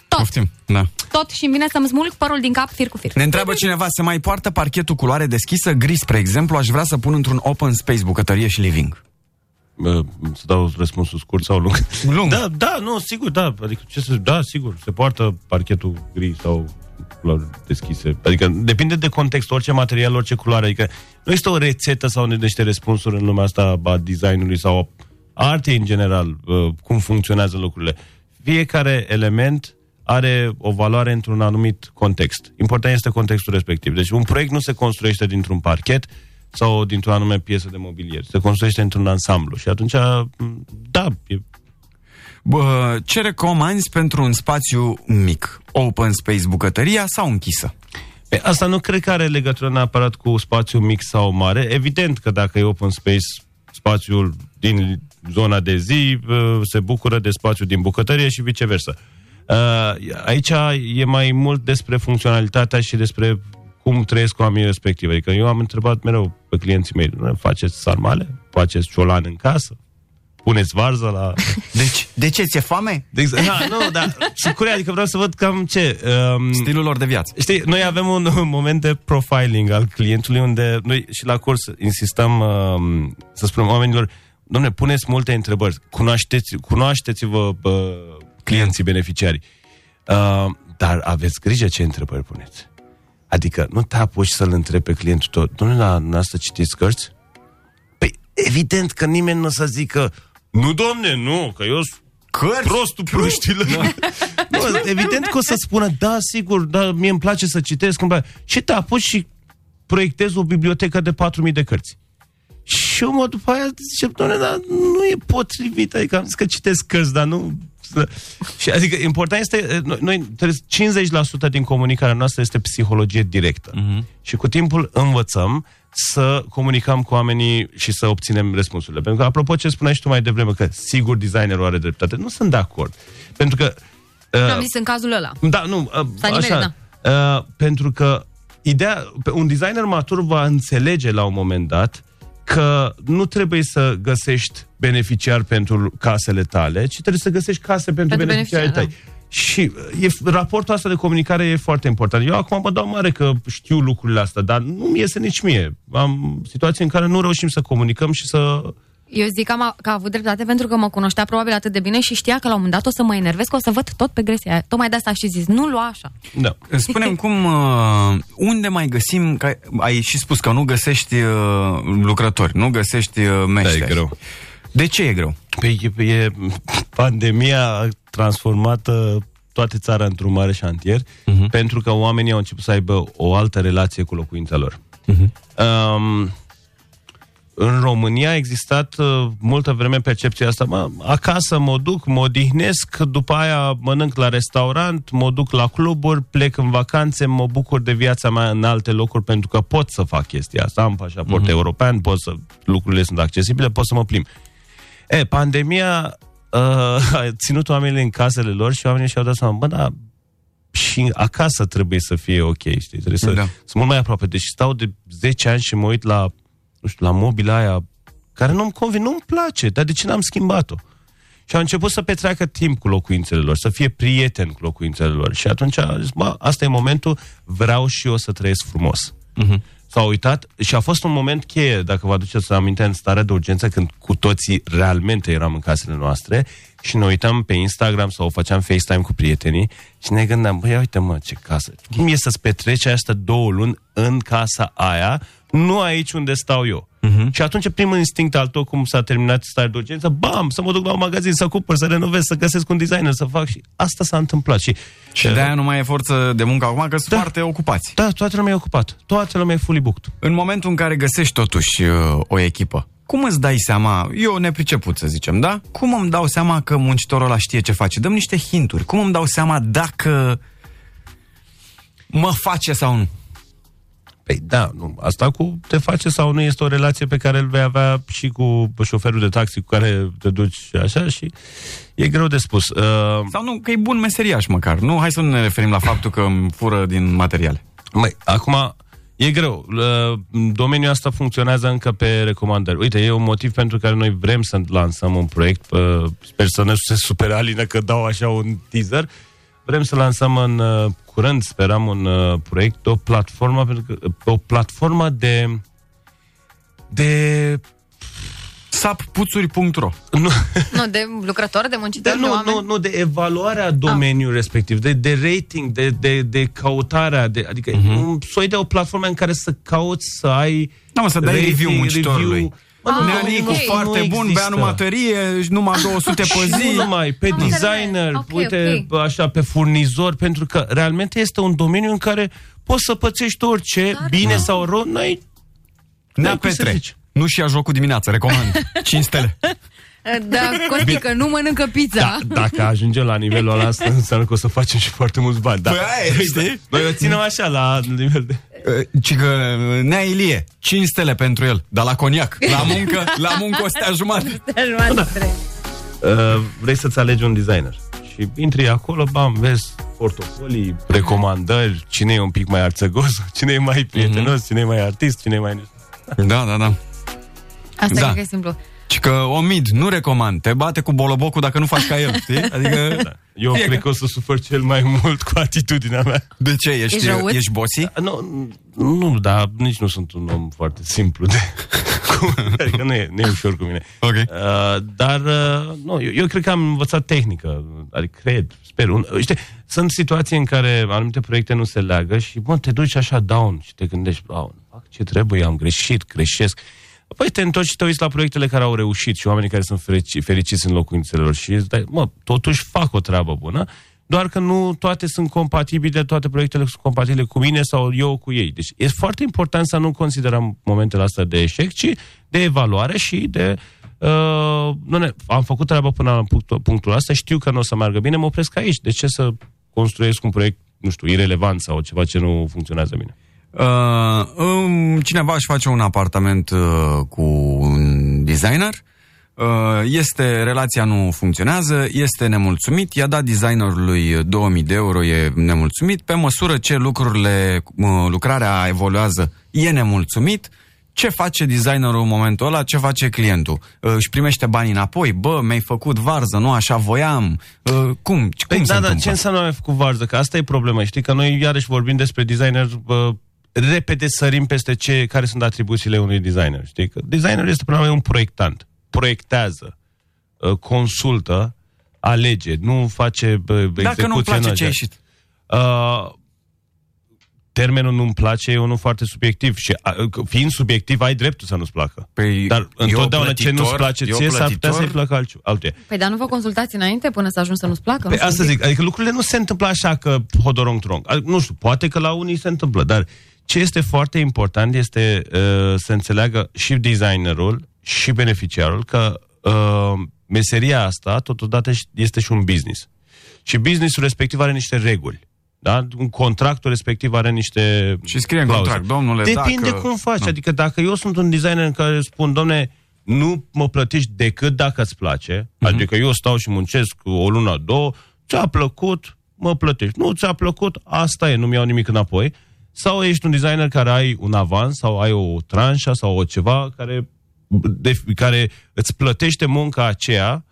Poftim, da. Tot și îmi vine să-mi smulg părul din cap fir cu fir. Ne întreabă cineva, se mai poartă parchetul culoare deschisă, gri, spre exemplu, aș vrea să pun într-un open space, bucătărie și living. Să dau răspunsul scurt sau lung? Lung. Da, nu, sigur, da. Adică ce să, da, sigur, se poartă parchetul gri sau culoare deschise. Adică depinde de context, orice material, orice culoare. Adică nu este o rețetă sau niște răspunsuri în lumea asta a design-ului sau arte în general, cum funcționează lucrurile. Fiecare element are o valoare într-un anumit context. Important este contextul respectiv. Deci un proiect nu se construiește dintr-un parchet sau dintr-o anume piesă de mobilier. Se construiește într-un ansamblu. Și atunci, da. Bă, ce recomanzi pentru un spațiu mic? Open space, bucătăria sau închisă? Pe asta nu cred că are legătură neapărat cu spațiu mic sau mare. Evident că dacă e open space, spațiul din zona de zi se bucură de spațiul din bucătărie și viceversa. Aici e mai mult despre funcționalitatea și despre cum trăiesc oamenii respectivi. Adică eu am întrebat mereu pe clienții mei, faceți sarmale? Faceți ciolan în casă? Puneți varză la... Deci, de ce? Ți-e foame? Sunt curios, adică vreau să văd cam ce... stilul lor de viață. Știi, noi avem un moment de profiling al clientului, unde noi și la curs insistăm să spunem oamenilor, dom'le, puneți multe întrebări, cunoașteți-vă clienții beneficiari, dar aveți grijă ce întrebări puneți. Adică nu te apuci să-l întrebi pe clientul tău, dom'le, la noastră citiți cărți? Păi, evident că nimeni nu o să zică, nu, domne, nu, că eu sunt prostul proștilor. Nu, evident că o să spună, da, sigur, da, mie îmi place să citesc. Și te apuci și proiectezi o bibliotecă de 4.000 de cărți. Și omul după aia zice, dom'le, dar nu e potrivit. Adică am zis că citesc cărți, dar nu... Și adică important este, noi 50% din comunicarea noastră este psihologie directă. Uh-huh. Și cu timpul învățăm să comunicăm cu oamenii și să obținem răspunsurile. Pentru că, apropo, ce spuneai și tu mai devreme, că sigur designerul are dreptate, nu sunt de acord. Pentru că... nu am zis în cazul ăla. Da, nu, așa. Da. Pentru că ideea, un designer matur va înțelege la un moment dat că nu trebuie să găsești beneficiari pentru casele tale, ci trebuie să găsești case pentru beneficiarii tăi. Da. Și raportul ăsta de comunicare e foarte important. Eu acum mă dau mare că știu lucrurile astea, dar nu-mi iese nici mie. Am situații în care nu reușim să comunicăm și să... Eu zic că a avut dreptate pentru că mă cunoștea probabil atât de bine și știa că la un moment dat o să mă enervez, că o să văd tot pe gresia aia. Tocmai de asta și zis, nu lua așa. Da. Spune-mi cum, unde mai găsim, că ai și spus că nu găsești lucrători, nu găsești meșteri. Da, e greu. De ce e greu? Păi, pandemia a transformat toată țara într-un mare șantier, uh-huh, pentru că oamenii au început să aibă o altă relație cu locuința lor. Uh-huh. În România a existat multă vreme percepția asta, acasă mă duc, mă odihnesc, după aia mănânc la restaurant, mă duc la cluburi, plec în vacanțe, mă bucur de viața mea în alte locuri pentru că pot să fac chestia asta, am pașaport european, lucrurile sunt accesibile, pot să mă plimb. Pandemia a ținut oamenii în casele lor și oamenii și-au dat seama, și acasă trebuie să fie ok, știi? Trebuie să, sunt mult mai aproape. Deci stau de 10 ani și mă uit la la mobila aia, care nu-mi convine, nu-mi place, dar de ce n-am schimbat-o? Și a început să petreacă timp cu locuințele lor, să fie prieten cu locuințele lor. Și atunci a zis, bă, asta e momentul, vreau și eu să trăiesc frumos. Uh-huh. S-a uitat și a fost un moment cheie, dacă vă aduceți aminte, în starea de urgență, când cu toții realmente eram în casele noastre și ne uitam pe Instagram sau făceam FaceTime cu prietenii și ne gândeam, băi, uite mă, ce casă. Cum e să-ți petreci astea 2 luni în casa aia, nu aici unde stau eu? Uh-huh. Și atunci primul instinct al tău, cum s-a terminat starea de urgență, bam, să mă duc la un magazin, să cumpăr, să renovez, să găsesc un designer, să fac, și asta s-a întâmplat. Și de-aia nu mai e forță de muncă acum, că sunt foarte ocupați. Da, toată lumea e ocupat, toată lumea e fully booked. În momentul în care găsești totuși o echipă, cum îți dai seama, eu nepriceput să zicem, da? Cum îmi dau seama că muncitorul ăla știe ce face? Dăm niște hinturi. Cum îmi dau seama dacă mă face sau nu? Păi da, nu. Asta cu te face sau nu este o relație pe care îl vei avea și cu șoferul de taxi cu care te duci așa și e greu de spus. Sau nu, că e bun meseriaș măcar. Nu, hai să nu ne referim la faptul că îmi fură din materiale. Măi, acum e greu. Domeniul ăsta funcționează încă pe recomandări. Uite, e un motiv pentru care noi vrem să lansăm un proiect. Sper să nu se supere Alina că dau așa un teaser. Vrem să lansăm în curând, sperăm, un proiect, o platformă, de Sapputzuri.ro. Nu, de lucrători, de muncitori, de oameni. Nu, de evaluarea domeniului respectiv, de rating, de căutarea, adică un soi de o platformă în care să cauți, să ai... Da, mă, să dai review muncitorului. Neanicu foarte bun, bea numai tărie, numai 200 pe zi. Numai pe designer, uite, așa, pe furnizor, pentru că realmente este un domeniu în care poți să pățești orice, bine sau rău, n-ai... Ne-a petreci. Nu și ia jocul dimineața, recomand. 5 stele. Da, Costi, că nu mănâncă pizza. Da, dacă ajungem la nivelul ăla, înseamnă că o să facem și foarte mulți bani. Da. Păi, știi? Noi o ținem așa la nivel de... Ci că Nea Ilie, 5 stele pentru el, dar la coniac, la muncă o stea jumătate. Vrei să-ți alegi un designer și intri acolo, bam, vezi portofolii, recomandări, cine e un pic mai arțăgos, cine e mai prietenos, cine e mai artist, cine e mai... Da. Asta e simplu. Și că Omid, nu recomand, te bate cu bolobocul dacă nu faci ca el, știi? Adică... Da. Eu cred că o să sufăr cel mai mult cu atitudinea mea. De ce? Ești bossy? Da, nu, dar nici nu sunt un om foarte simplu de... Adică nu e ușor cu mine. Okay. Dar eu cred că am învățat tehnică. Adică cred, sper. Sunt situații în care anumite proiecte nu se leagă și te duci așa down și te gândești, fac ce trebuie, am greșit, greșesc. Păi te întorci și te uiți la proiectele care au reușit și oamenii care sunt fericiți în locuințele lor și îți dai, totuși fac o treabă bună, doar că nu toate sunt compatibile, toate proiectele sunt compatibile cu mine sau eu cu ei. Deci e foarte important să nu considerăm momentele astea de eșec, ci de evaluare și de... am făcut treaba până la punctul ăsta, știu că nu o să meargă bine, mă opresc aici. De ce să construiesc un proiect, nu știu, irelevant sau ceva ce nu funcționează bine? Cineva își face un apartament cu un designer, relația nu funcționează, este nemulțumit, i-a dat designerului 2000 de euro, e nemulțumit, pe măsură ce lucrarea evoluează, e nemulțumit. Ce face designerul în momentul ăla? Ce face clientul? Își primește banii înapoi? Bă, mi-ai făcut varză, nu așa voiam. Cum se întâmplă? Ce înseamnă mi-ai făcut varză? Că asta e problema. Știi că noi iarăși vorbim despre designer... repede sărim peste care sunt atribuțiile unui designer. Știi? Că designerul este până la un proiectant. Proiectează, consultă, alege, nu face execuție. Dacă nu-mi place ce a ieșit. Termenul nu-mi place e unul foarte subiectiv și fiind subiectiv ai dreptul să nu-ți placă. Păi, dar întotdeauna ce nu-ți place ție s-ar putea să-i placă altuia. Păi dar nu vă consultați înainte până să ajungi să nu-ți placă? Păi asta zic, adică lucrurile nu se întâmplă așa că hodorong-trong. Nu știu, poate că la unii se întâmplă, dar ce este foarte important este să înțeleagă și designerul și beneficiarul că meseria asta totodată este și un business. Și businessul respectiv are niște reguli. Da? Un contractul respectiv are niște... Și scrie în contract, domnule, depinde dacă... cum faci, adică dacă eu sunt un designer în care spun, domne, nu mă plătești decât dacă îți place, adică eu stau și muncesc o lună, două, ți-a plăcut, mă plătești, nu ți-a plăcut, asta e, nu-mi iau nimic înapoi, sau ești un designer care ai un avans, sau ai o tranșă, sau o ceva care îți plătește munca aceea,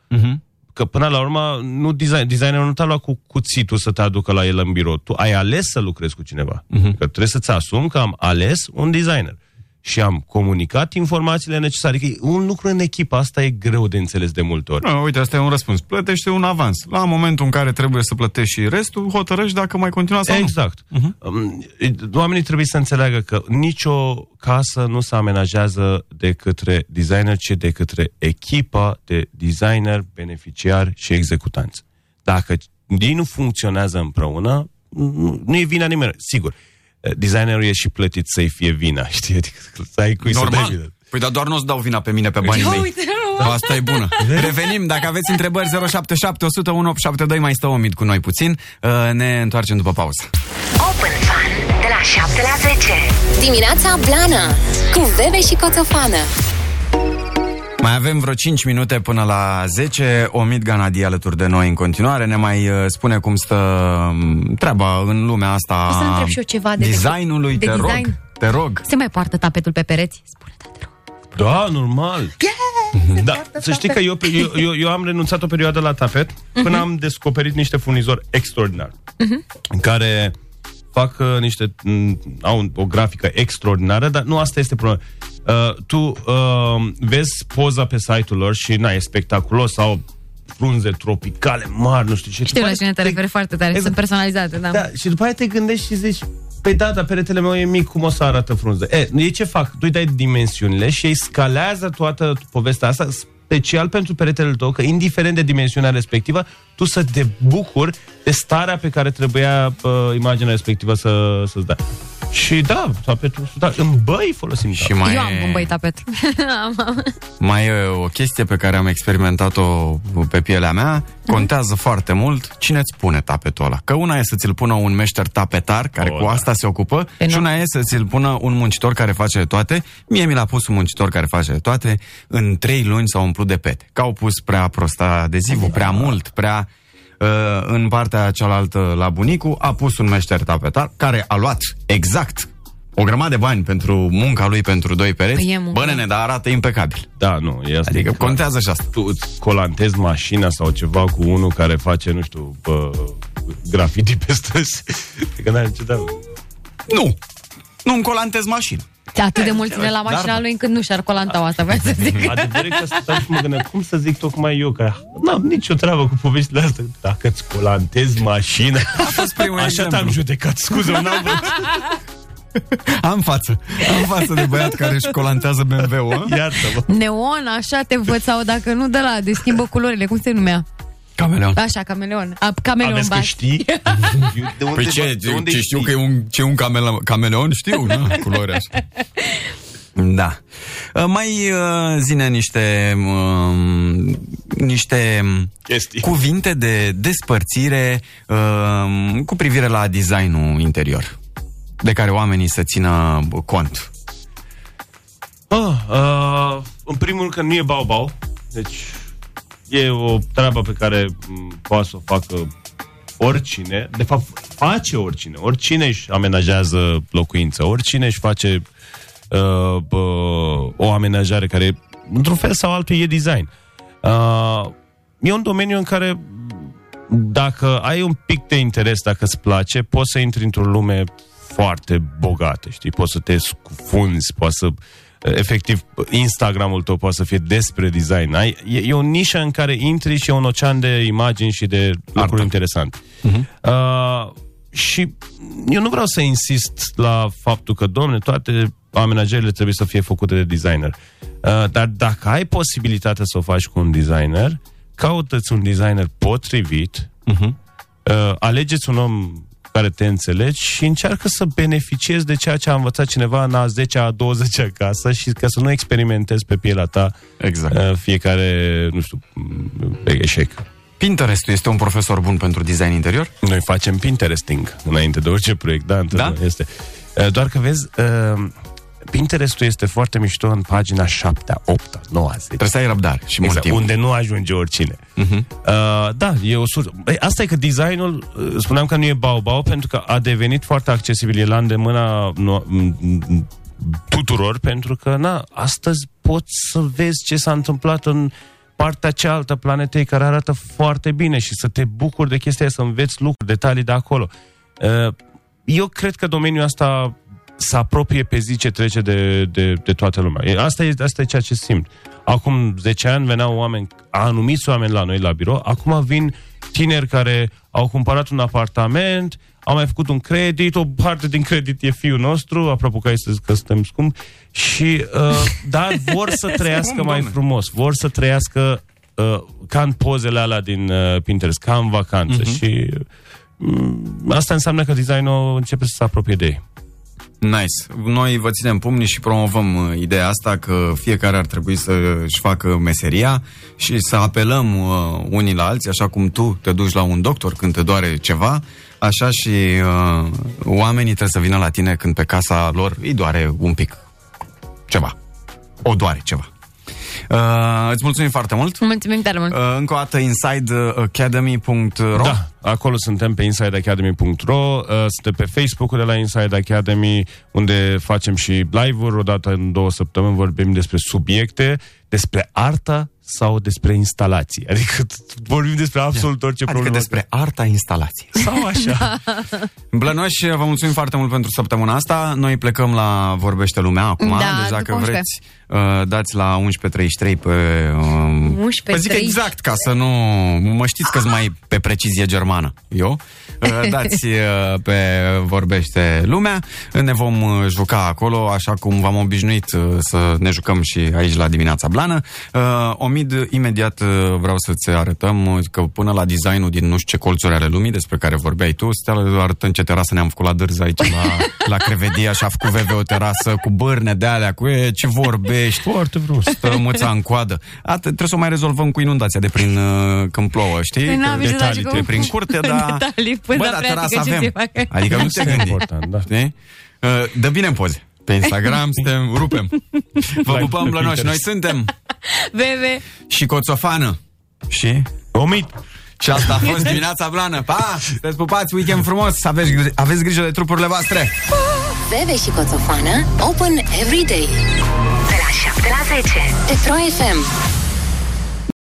Că până la urmă, nu designerul nu te-a luat cu cuțitul să te aducă la el în birou. Tu ai ales să lucrezi cu cineva. Uh-huh. Că trebuie să-ți asumi că am ales un designer. Și am comunicat informațiile necesare. Că un lucru în echipă, asta e greu de înțeles de multe ori. No, uite, asta e un răspuns. Plătește un avans. La momentul în care trebuie să plătești și restul, hotărăști dacă mai continua sau exact. Nu. Exact. Uh-huh. Oamenii trebuie să înțeleagă că nicio casă nu se amenajează de către designer, ci de către echipa de designer, beneficiari și executanți. Dacă ei nu funcționează împreună, nu e vina nimeni. Sigur. Designerul e și plătit să-i fie vina, știi? Adică să ai cui normal. Să dai vina. Păi, dar doar nu o să dau vina pe mine, pe banii mei. Uite, da, asta e bună. Revenim, dacă aveți întrebări, 077 100 1872, mai stă Omid cu noi puțin. Ne întoarcem după pauză. Open Fun, de la 7 la 10. Dimineața Blană, cu VEVE și Coțofană. Mai avem vreo 5 minute până la 10. Omid Ganadi alături de noi în continuare. Ne mai spune cum stă treaba în lumea asta. O să întreb și eu ceva de designului, de te rog. Se mai poartă tapetul pe pereți? Spune-te, te rog. Da, normal. Yeah, da. Să știi că eu am renunțat o perioadă la tapet până am descoperit niște furnizori extraordinari în care fac niște... au o grafică extraordinară, dar nu asta este problema. Tu vezi poza pe site-ul lor și na, e spectaculos, sau frunze tropicale mari, nu știu ce. Știu la cine te referi foarte tare, exact. Sunt personalizate, da. Da. Și după aia te gândești și zici, păi da, dar peretele meu e mic, cum o să arată frunze? Ei ce fac? Tu îi dai dimensiunile și ei scalează toată povestea asta, special pentru peretele tău, că indiferent de dimensiunea respectivă, tu să te bucuri de starea pe care trebuia imaginea respectivă să-ți dea. Și da, tapetul, da, în băi folosim și tapet. Eu am un băi tapet. Mai e o chestie pe care am experimentat-o pe pielea mea. Contează foarte mult cine îți pune tapetul ăla. Că una e să ți-l pună un meșter tapetar care cu asta se ocupă, pe și una e să ți-l pună un muncitor care face de toate. Mie mi l-a pus un muncitor care face de toate. În 3 luni s-au umplut de pete. Că au pus prea prost adezivul, prea mult, prea... în partea cealaltă la bunicu a pus un meșter tapetar care a luat exact o grămadă de bani pentru munca lui, pentru 2 pereți. Bă, nene, dar arată impecabil. Da, nu, e asta. Adică contează și asta. Tu îți colantezi mașina sau ceva cu unul care face, nu știu, grafiti pe străzi. Nu-mi colantez mașina. Atât de mulți de la mașina lui încât nu și-ar colantau asta, vreau să zic. Adevăr că stau și mă gândeam, cum să zic tocmai eu, că n-am nicio treabă cu poveștile astea. Dacă îți colantezi mașina, așa te-am judecat, scuze, n-am văzut. Am față de băiat care își colantează BMW-ul. Iartă-mă. Neon, așa te văd, sau dacă nu, de la, de schimbă culorile, cum se numea? Cameleon. Așa, cameleon. Cameleon bat. Știi? Păi ce știu că e un cameleon? Știu, nu? Culoare așa. Da. Mai zine niște chestii. Cuvinte de despărțire cu privire la designul interior, de care oamenii să țină cont. În primul rând că nu e bau-bau, deci... E o treabă pe care poate să o facă oricine. De fapt, face oricine. Oricine își amenajează locuință. Oricine își face o amenajare care, într-un fel sau altul, e design. E un domeniu în care, dacă ai un pic de interes, dacă îți place, poți să intri într-o lume foarte bogată, știi? Poți să te scufunzi, poți să... Efectiv, Instagram-ul tău poate să fie despre design. E o nișă în care intri și e un ocean de imagini și de lucruri interesante. Uh-huh. Și eu nu vreau să insist la faptul că, domne, toate amenajările trebuie să fie făcute de designer. Dar dacă ai posibilitatea să o faci cu un designer, caută-ți un designer potrivit, alegeți un om care te înțelegi și încearcă să beneficiezi de ceea ce a învățat cineva în a 10-a, a 20-a casă, și ca să nu experimentezi pe pielea ta exact. Fiecare, nu știu, eșec. Pinterest-ul este un profesor bun pentru design interior? Noi facem Pinteresting înainte de orice proiect, da? Este. Doar că vezi, Pinterest-ul este foarte mișto în pagina 7, 8, 9, 10. Trebuie să ai răbdare și mult timp. Unde nu ajunge oricine. Da, e o sursă. Asta e că designul, spuneam că nu e bau-bau, pentru că a devenit foarte accesibil. E la îndemâna tuturor, pentru că, astăzi poți să vezi ce s-a întâmplat în partea cealaltă a planetei, care arată foarte bine, și să te bucuri de chestia, să înveți lucruri, detalii de acolo. Eu cred că domeniul ăsta se apropie pe zi ce trece de toată lumea. Asta e ceea ce simt. Acum 10 ani veneau oameni, anumiți oameni la noi la birou, acum vin tineri care au cumpărat un apartament, au mai făcut un credit, o parte din credit e fiul nostru, apropo că ai să zic că suntem scump, și, dar vor să trăiască mai frumos, vor să trăiască ca în pozele alea din Pinterest, ca în vacanță. Și asta înseamnă că designul începe să se apropie de ei. Nice. Noi vă ținem pumnii și promovăm ideea asta că fiecare ar trebui să-și facă meseria și să apelăm unii la alții, așa cum tu te duci la un doctor când te doare ceva, așa și oamenii trebuie să vină la tine când pe casa lor îi doare un pic ceva. O doare ceva. Îți mulțumim foarte mult. Mulțumim tare mult. Încă o dată insideacademy.ro. Da, acolo suntem pe insideacademy.ro. Suntem pe Facebook-ul de la Inside Academy, unde facem și live-uri. O dată în 2 săptămâni vorbim despre subiecte, despre artă sau despre instalații. Adică vorbim despre absolut orice problemă. Adică despre arta instalației. Sau așa. Blănoși, vă mulțumim foarte mult pentru săptămâna asta. Noi plecăm la Vorbește Lumea acum. Da, deci dacă vreți, dați la 11.33 pe... 11.33. Păi zic exact, ca să nu... Mă știți că-s mai pe precizie germană. Eu? Dați pe Vorbește Lumea. Ne vom juca acolo, așa cum v-am obișnuit să ne jucăm și aici la Dimineața Blană. Omid, imediat vreau să-ți arătăm că până la designul din nu știu ce colțuri ale lumii, despre care vorbeai tu, să te arătăm ce terasă ne-am făcut la Dârza aici, la Crevedia, și a făcut VEVE o terasă cu bârne de alea, cu ce vorbești, foarte vreau, stă mâța în coadă. Trebuie să o mai rezolvăm cu inundația de prin când plouă, știi? Detalii, prin curte, dar... Bă, dar terasa avem. Adică nu te gândi. Dă bine în poze. Pe Instagram suntem, rupem. Vă pupăm, Blănoși, noi suntem VEVE și Coțofană și Omid. Și asta a fost Dimineața Blană. Pa! Să-ți pupați, weekend frumos. Aveți grijă de trupurile voastre. VEVE și Coțofană, open every day de la 7 la 10 pe Pro FM.